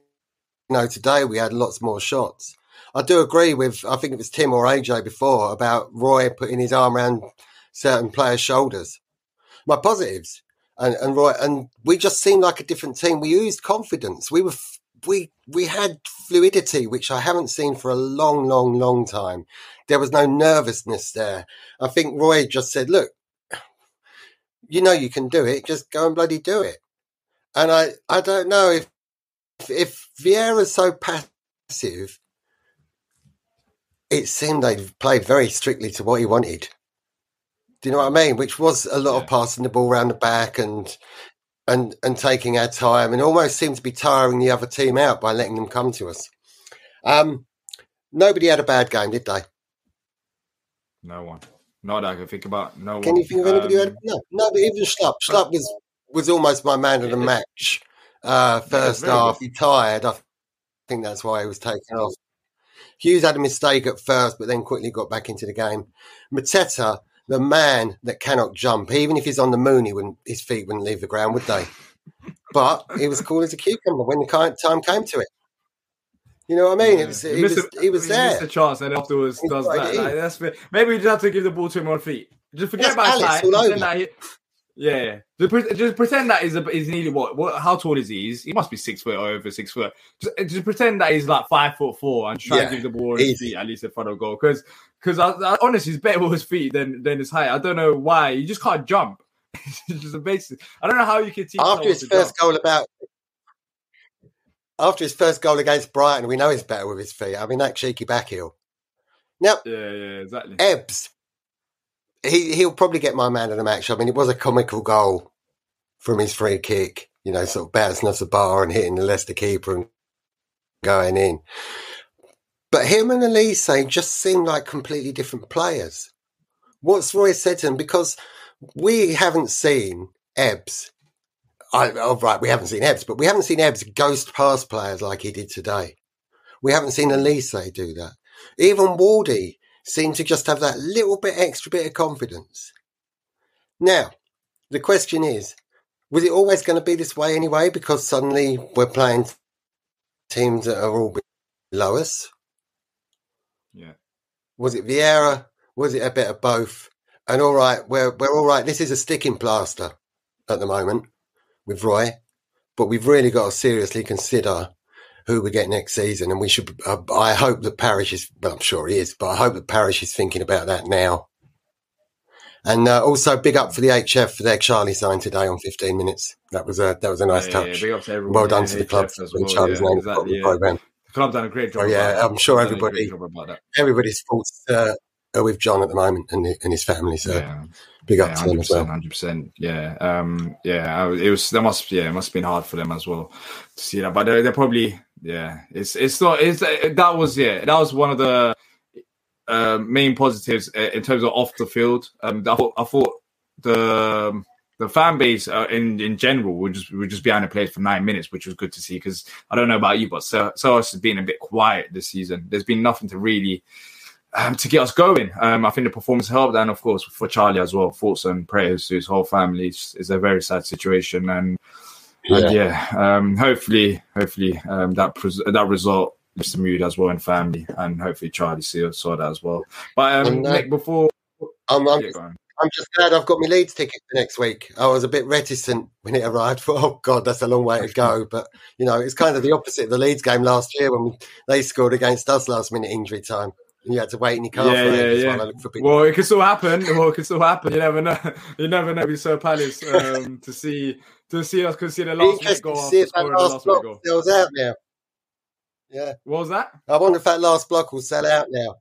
know, today we had lots more shots. I do agree with, I think it was Tim or A J before, about Roy putting his arm around certain players' shoulders. My positives, and, and Roy, and we just seemed like a different team. We used confidence. We were, we we had fluidity, which I haven't seen for a long, long, long time. There was no nervousness there. I think Roy just said, look, you know you can do it. Just go and bloody do it. And I, I don't know if, if Vieira's so passive, it seemed they played very strictly to what he wanted. Do you know what I mean? Which was a lot yeah. of passing the ball round the back and and and taking our time, and almost seemed to be tiring the other team out by letting them come to us. Um, nobody had a bad game, did they? No one. Not that I can think about. No. Can one. You think of anybody um, who had? No, no. Even Schlupp. Schlupp was was almost my man of the match. Uh, first half, good. He tired. I think that's why he was taken off. Hughes had a mistake at first, but then quickly got back into the game. Mateta, the man that cannot jump, even if he's on the moon, he wouldn't, his feet wouldn't leave the ground, would they? But he was cool as a cucumber when the time came to it. You know what I mean? Yeah. It was, he, was, a, he was there. He missed a chance and afterwards he does that. Like, that's fair. Maybe we just have to give the ball to him on feet. Just forget that's about his height. Yeah, just, pre- just pretend that he's, a, he's nearly what, what? How tall is he? He's, he must be six foot or over six foot. Just, just pretend that he's like five foot four and try yeah, to give the ball his feet at least in front of goal. Because, because honestly, he's better with his feet than, than his height. I don't know why. You just can't jump. It's just a basic. I don't know how you can teach. After his first jump. goal, about after his first goal against Brighton, we know he's better with his feet. I mean, that cheeky back heel. Now, yeah, yeah, exactly. Ebbs. He, he'll probably get my man of the match. I mean, it was a comical goal from his free kick, you know, sort of bouncing off the bar and hitting the Leicester keeper and going in. But him and Elise just seem like completely different players. What's Roy said to him? Because we haven't seen Ebbs. I, oh, right, we haven't seen Ebbs, but we haven't seen Ebbs ghost past players like he did today. We haven't seen Elise do that. Even Wardy seem to just have that little bit extra bit of confidence. Now, the question is, was it always going to be this way anyway? Because suddenly we're playing teams that are all below us. Was it Vieira? Was it a bit of both? And all right, we're we're all right. This is a sticking plaster at the moment with Roy, but we've really got to seriously consider who we get next season. And we should. Uh, I hope that Parish is. Well, I'm sure he is, but I hope that Parish is thinking about that now. And uh, also, big up for the H F for their Charlie sign today on fifteen minutes. That was a that was a nice yeah, touch. Yeah, big up to everyone. Well done to the H F club. Well, Charlie's yeah, name exactly, the yeah. program. The club done a great job. Oh, yeah, about I'm that. sure everybody. Everybody supports. Uh, with John at the moment and, and his family, so yeah. big up yeah, to them as well. one hundred percent yeah um yeah it was that must yeah it must have been hard for them as well to see that, but they're, they're probably yeah it's it's not it's that was yeah that was one of the uh, main positives in terms of off the field. um I thought, I thought the the fan base uh, in in general would just would just be on the players for nine minutes, which was good to see, because I don't know about you, but Selhurst has been a bit quiet this season. There's been nothing to really Um, to get us going. Um, I think the performance helped, and of course for Charlie as well. Thoughts and prayers to his whole family. It's a very sad situation, and yeah, and yeah um, hopefully, hopefully um, that pres- that result lifts the mood as well in family, and hopefully Charlie saw, saw that as well. But um, Nick, before I'm, I'm, yeah, I'm just glad I've got my Leeds ticket for next week. I was a bit reticent when it arrived. For, oh God, that's a long way to go. But you know, it's kind of the opposite of the Leeds game last year when they scored against us last minute injury time. You had to wait in your car. Yeah, for yeah, yeah. Well, for well, it could still happen. Well, it could still happen. You never know. You never know. We saw Palace um, to see to see us consider the last minute goal. See if that last block sells out now. Yeah. What was that? I wonder if that last block will sell out now.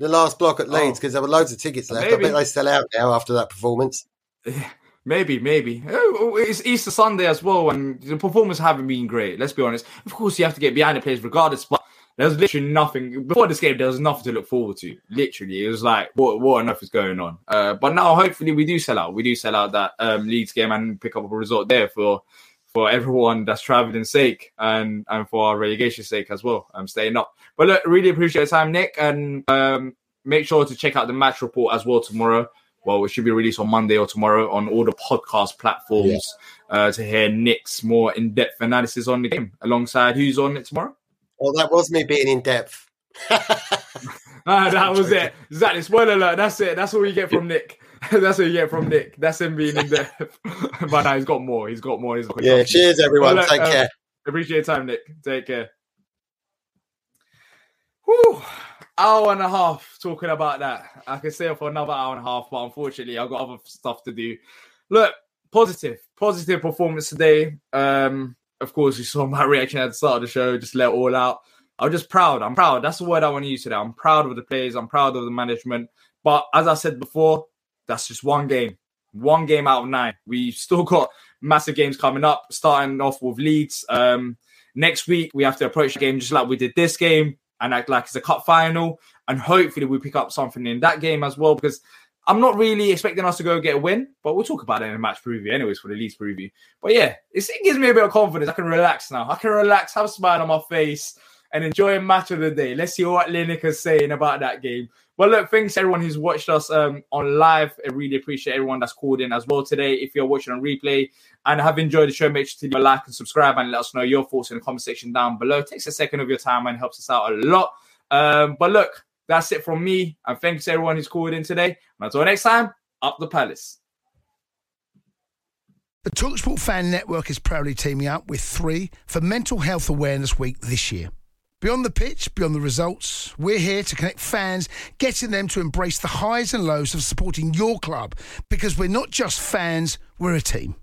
The last block at Leeds, because oh. there were loads of tickets left. Maybe. I bet they sell out now after that performance. Yeah. Maybe, maybe. Oh, it's Easter Sunday as well, and the performers haven't been great. Let's be honest. Of course, you have to get behind the players regardless, but there's literally nothing before this game. There was nothing to look forward to. Literally, it was like, what, what on earth is going on? Uh, but now, hopefully, we do sell out. We do sell out that um, Leeds game and pick up a result there for for everyone that's travelling's sake, and and for our relegation's sake as well. I'm um, staying up. But look, really appreciate your time, Nick, and um, make sure to check out the match report as well tomorrow. Well, it should be released on Monday or tomorrow on all the podcast platforms yeah. uh, to hear Nick's more in-depth analysis on the game alongside who's on it tomorrow. Well, that was me being in depth. ah, that was it. Exactly. Spoiler alert. That's it. That's all you get from Nick. That's what you get from Nick. That's him being in depth. But now he's got more. He's got more. He's got yeah, cheers, everyone. Well, Take um, care. Appreciate your time, Nick. Take care. Whew. Hour and a half talking about that. I could stay up for another hour and a half, but unfortunately, I've got other stuff to do. Look, positive. Positive performance today. Um... Of course, you saw my reaction at the start of the show. Just let it all out. I'm just proud. I'm proud. That's the word I want to use today. I'm proud of the players. I'm proud of the management. But as I said before, that's just one game. One game out of nine. We've still got massive games coming up, starting off with Leeds. Um, next week, we have to approach the game just like we did this game and act like it's a cup final. And hopefully, we pick up something in that game as well, because I'm not really expecting us to go get a win, but we'll talk about it in the match preview anyways for the Leeds preview. But yeah, it gives me a bit of confidence. I can relax now. I can relax, have a smile on my face, and enjoy a match of the day. Let's see what Lineker's saying about that game. But look, thanks to everyone who's watched us um, on live. I really appreciate everyone that's called in as well today. If you're watching on replay and have enjoyed the show, make sure to leave a like and subscribe and let us know your thoughts in the comment section down below. It takes a second of your time and helps us out a lot. Um, but look, that's it from me. And thanks to everyone who's called in today. And until next time, up the Palace. The TalkSport Fan Network is proudly teaming up with Three for Mental Health Awareness Week this year. Beyond the pitch, beyond the results, we're here to connect fans, getting them to embrace the highs and lows of supporting your club. Because we're not just fans, we're a team.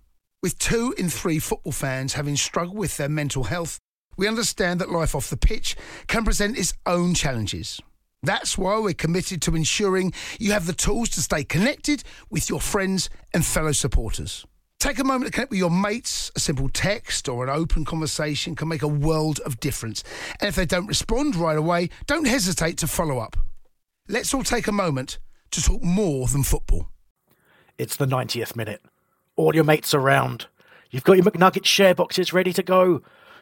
With two in three football fans having struggled with their mental health, we understand that life off the pitch can present its own challenges. That's why we're committed to ensuring you have the tools to stay connected with your friends and fellow supporters. Take a moment to connect with your mates. A simple text or an open conversation can make a world of difference. And if they don't respond right away, don't hesitate to follow up. Let's all take a moment to talk more than football. It's the ninetieth minute. All your mates around. You've got your McNugget share boxes ready to go.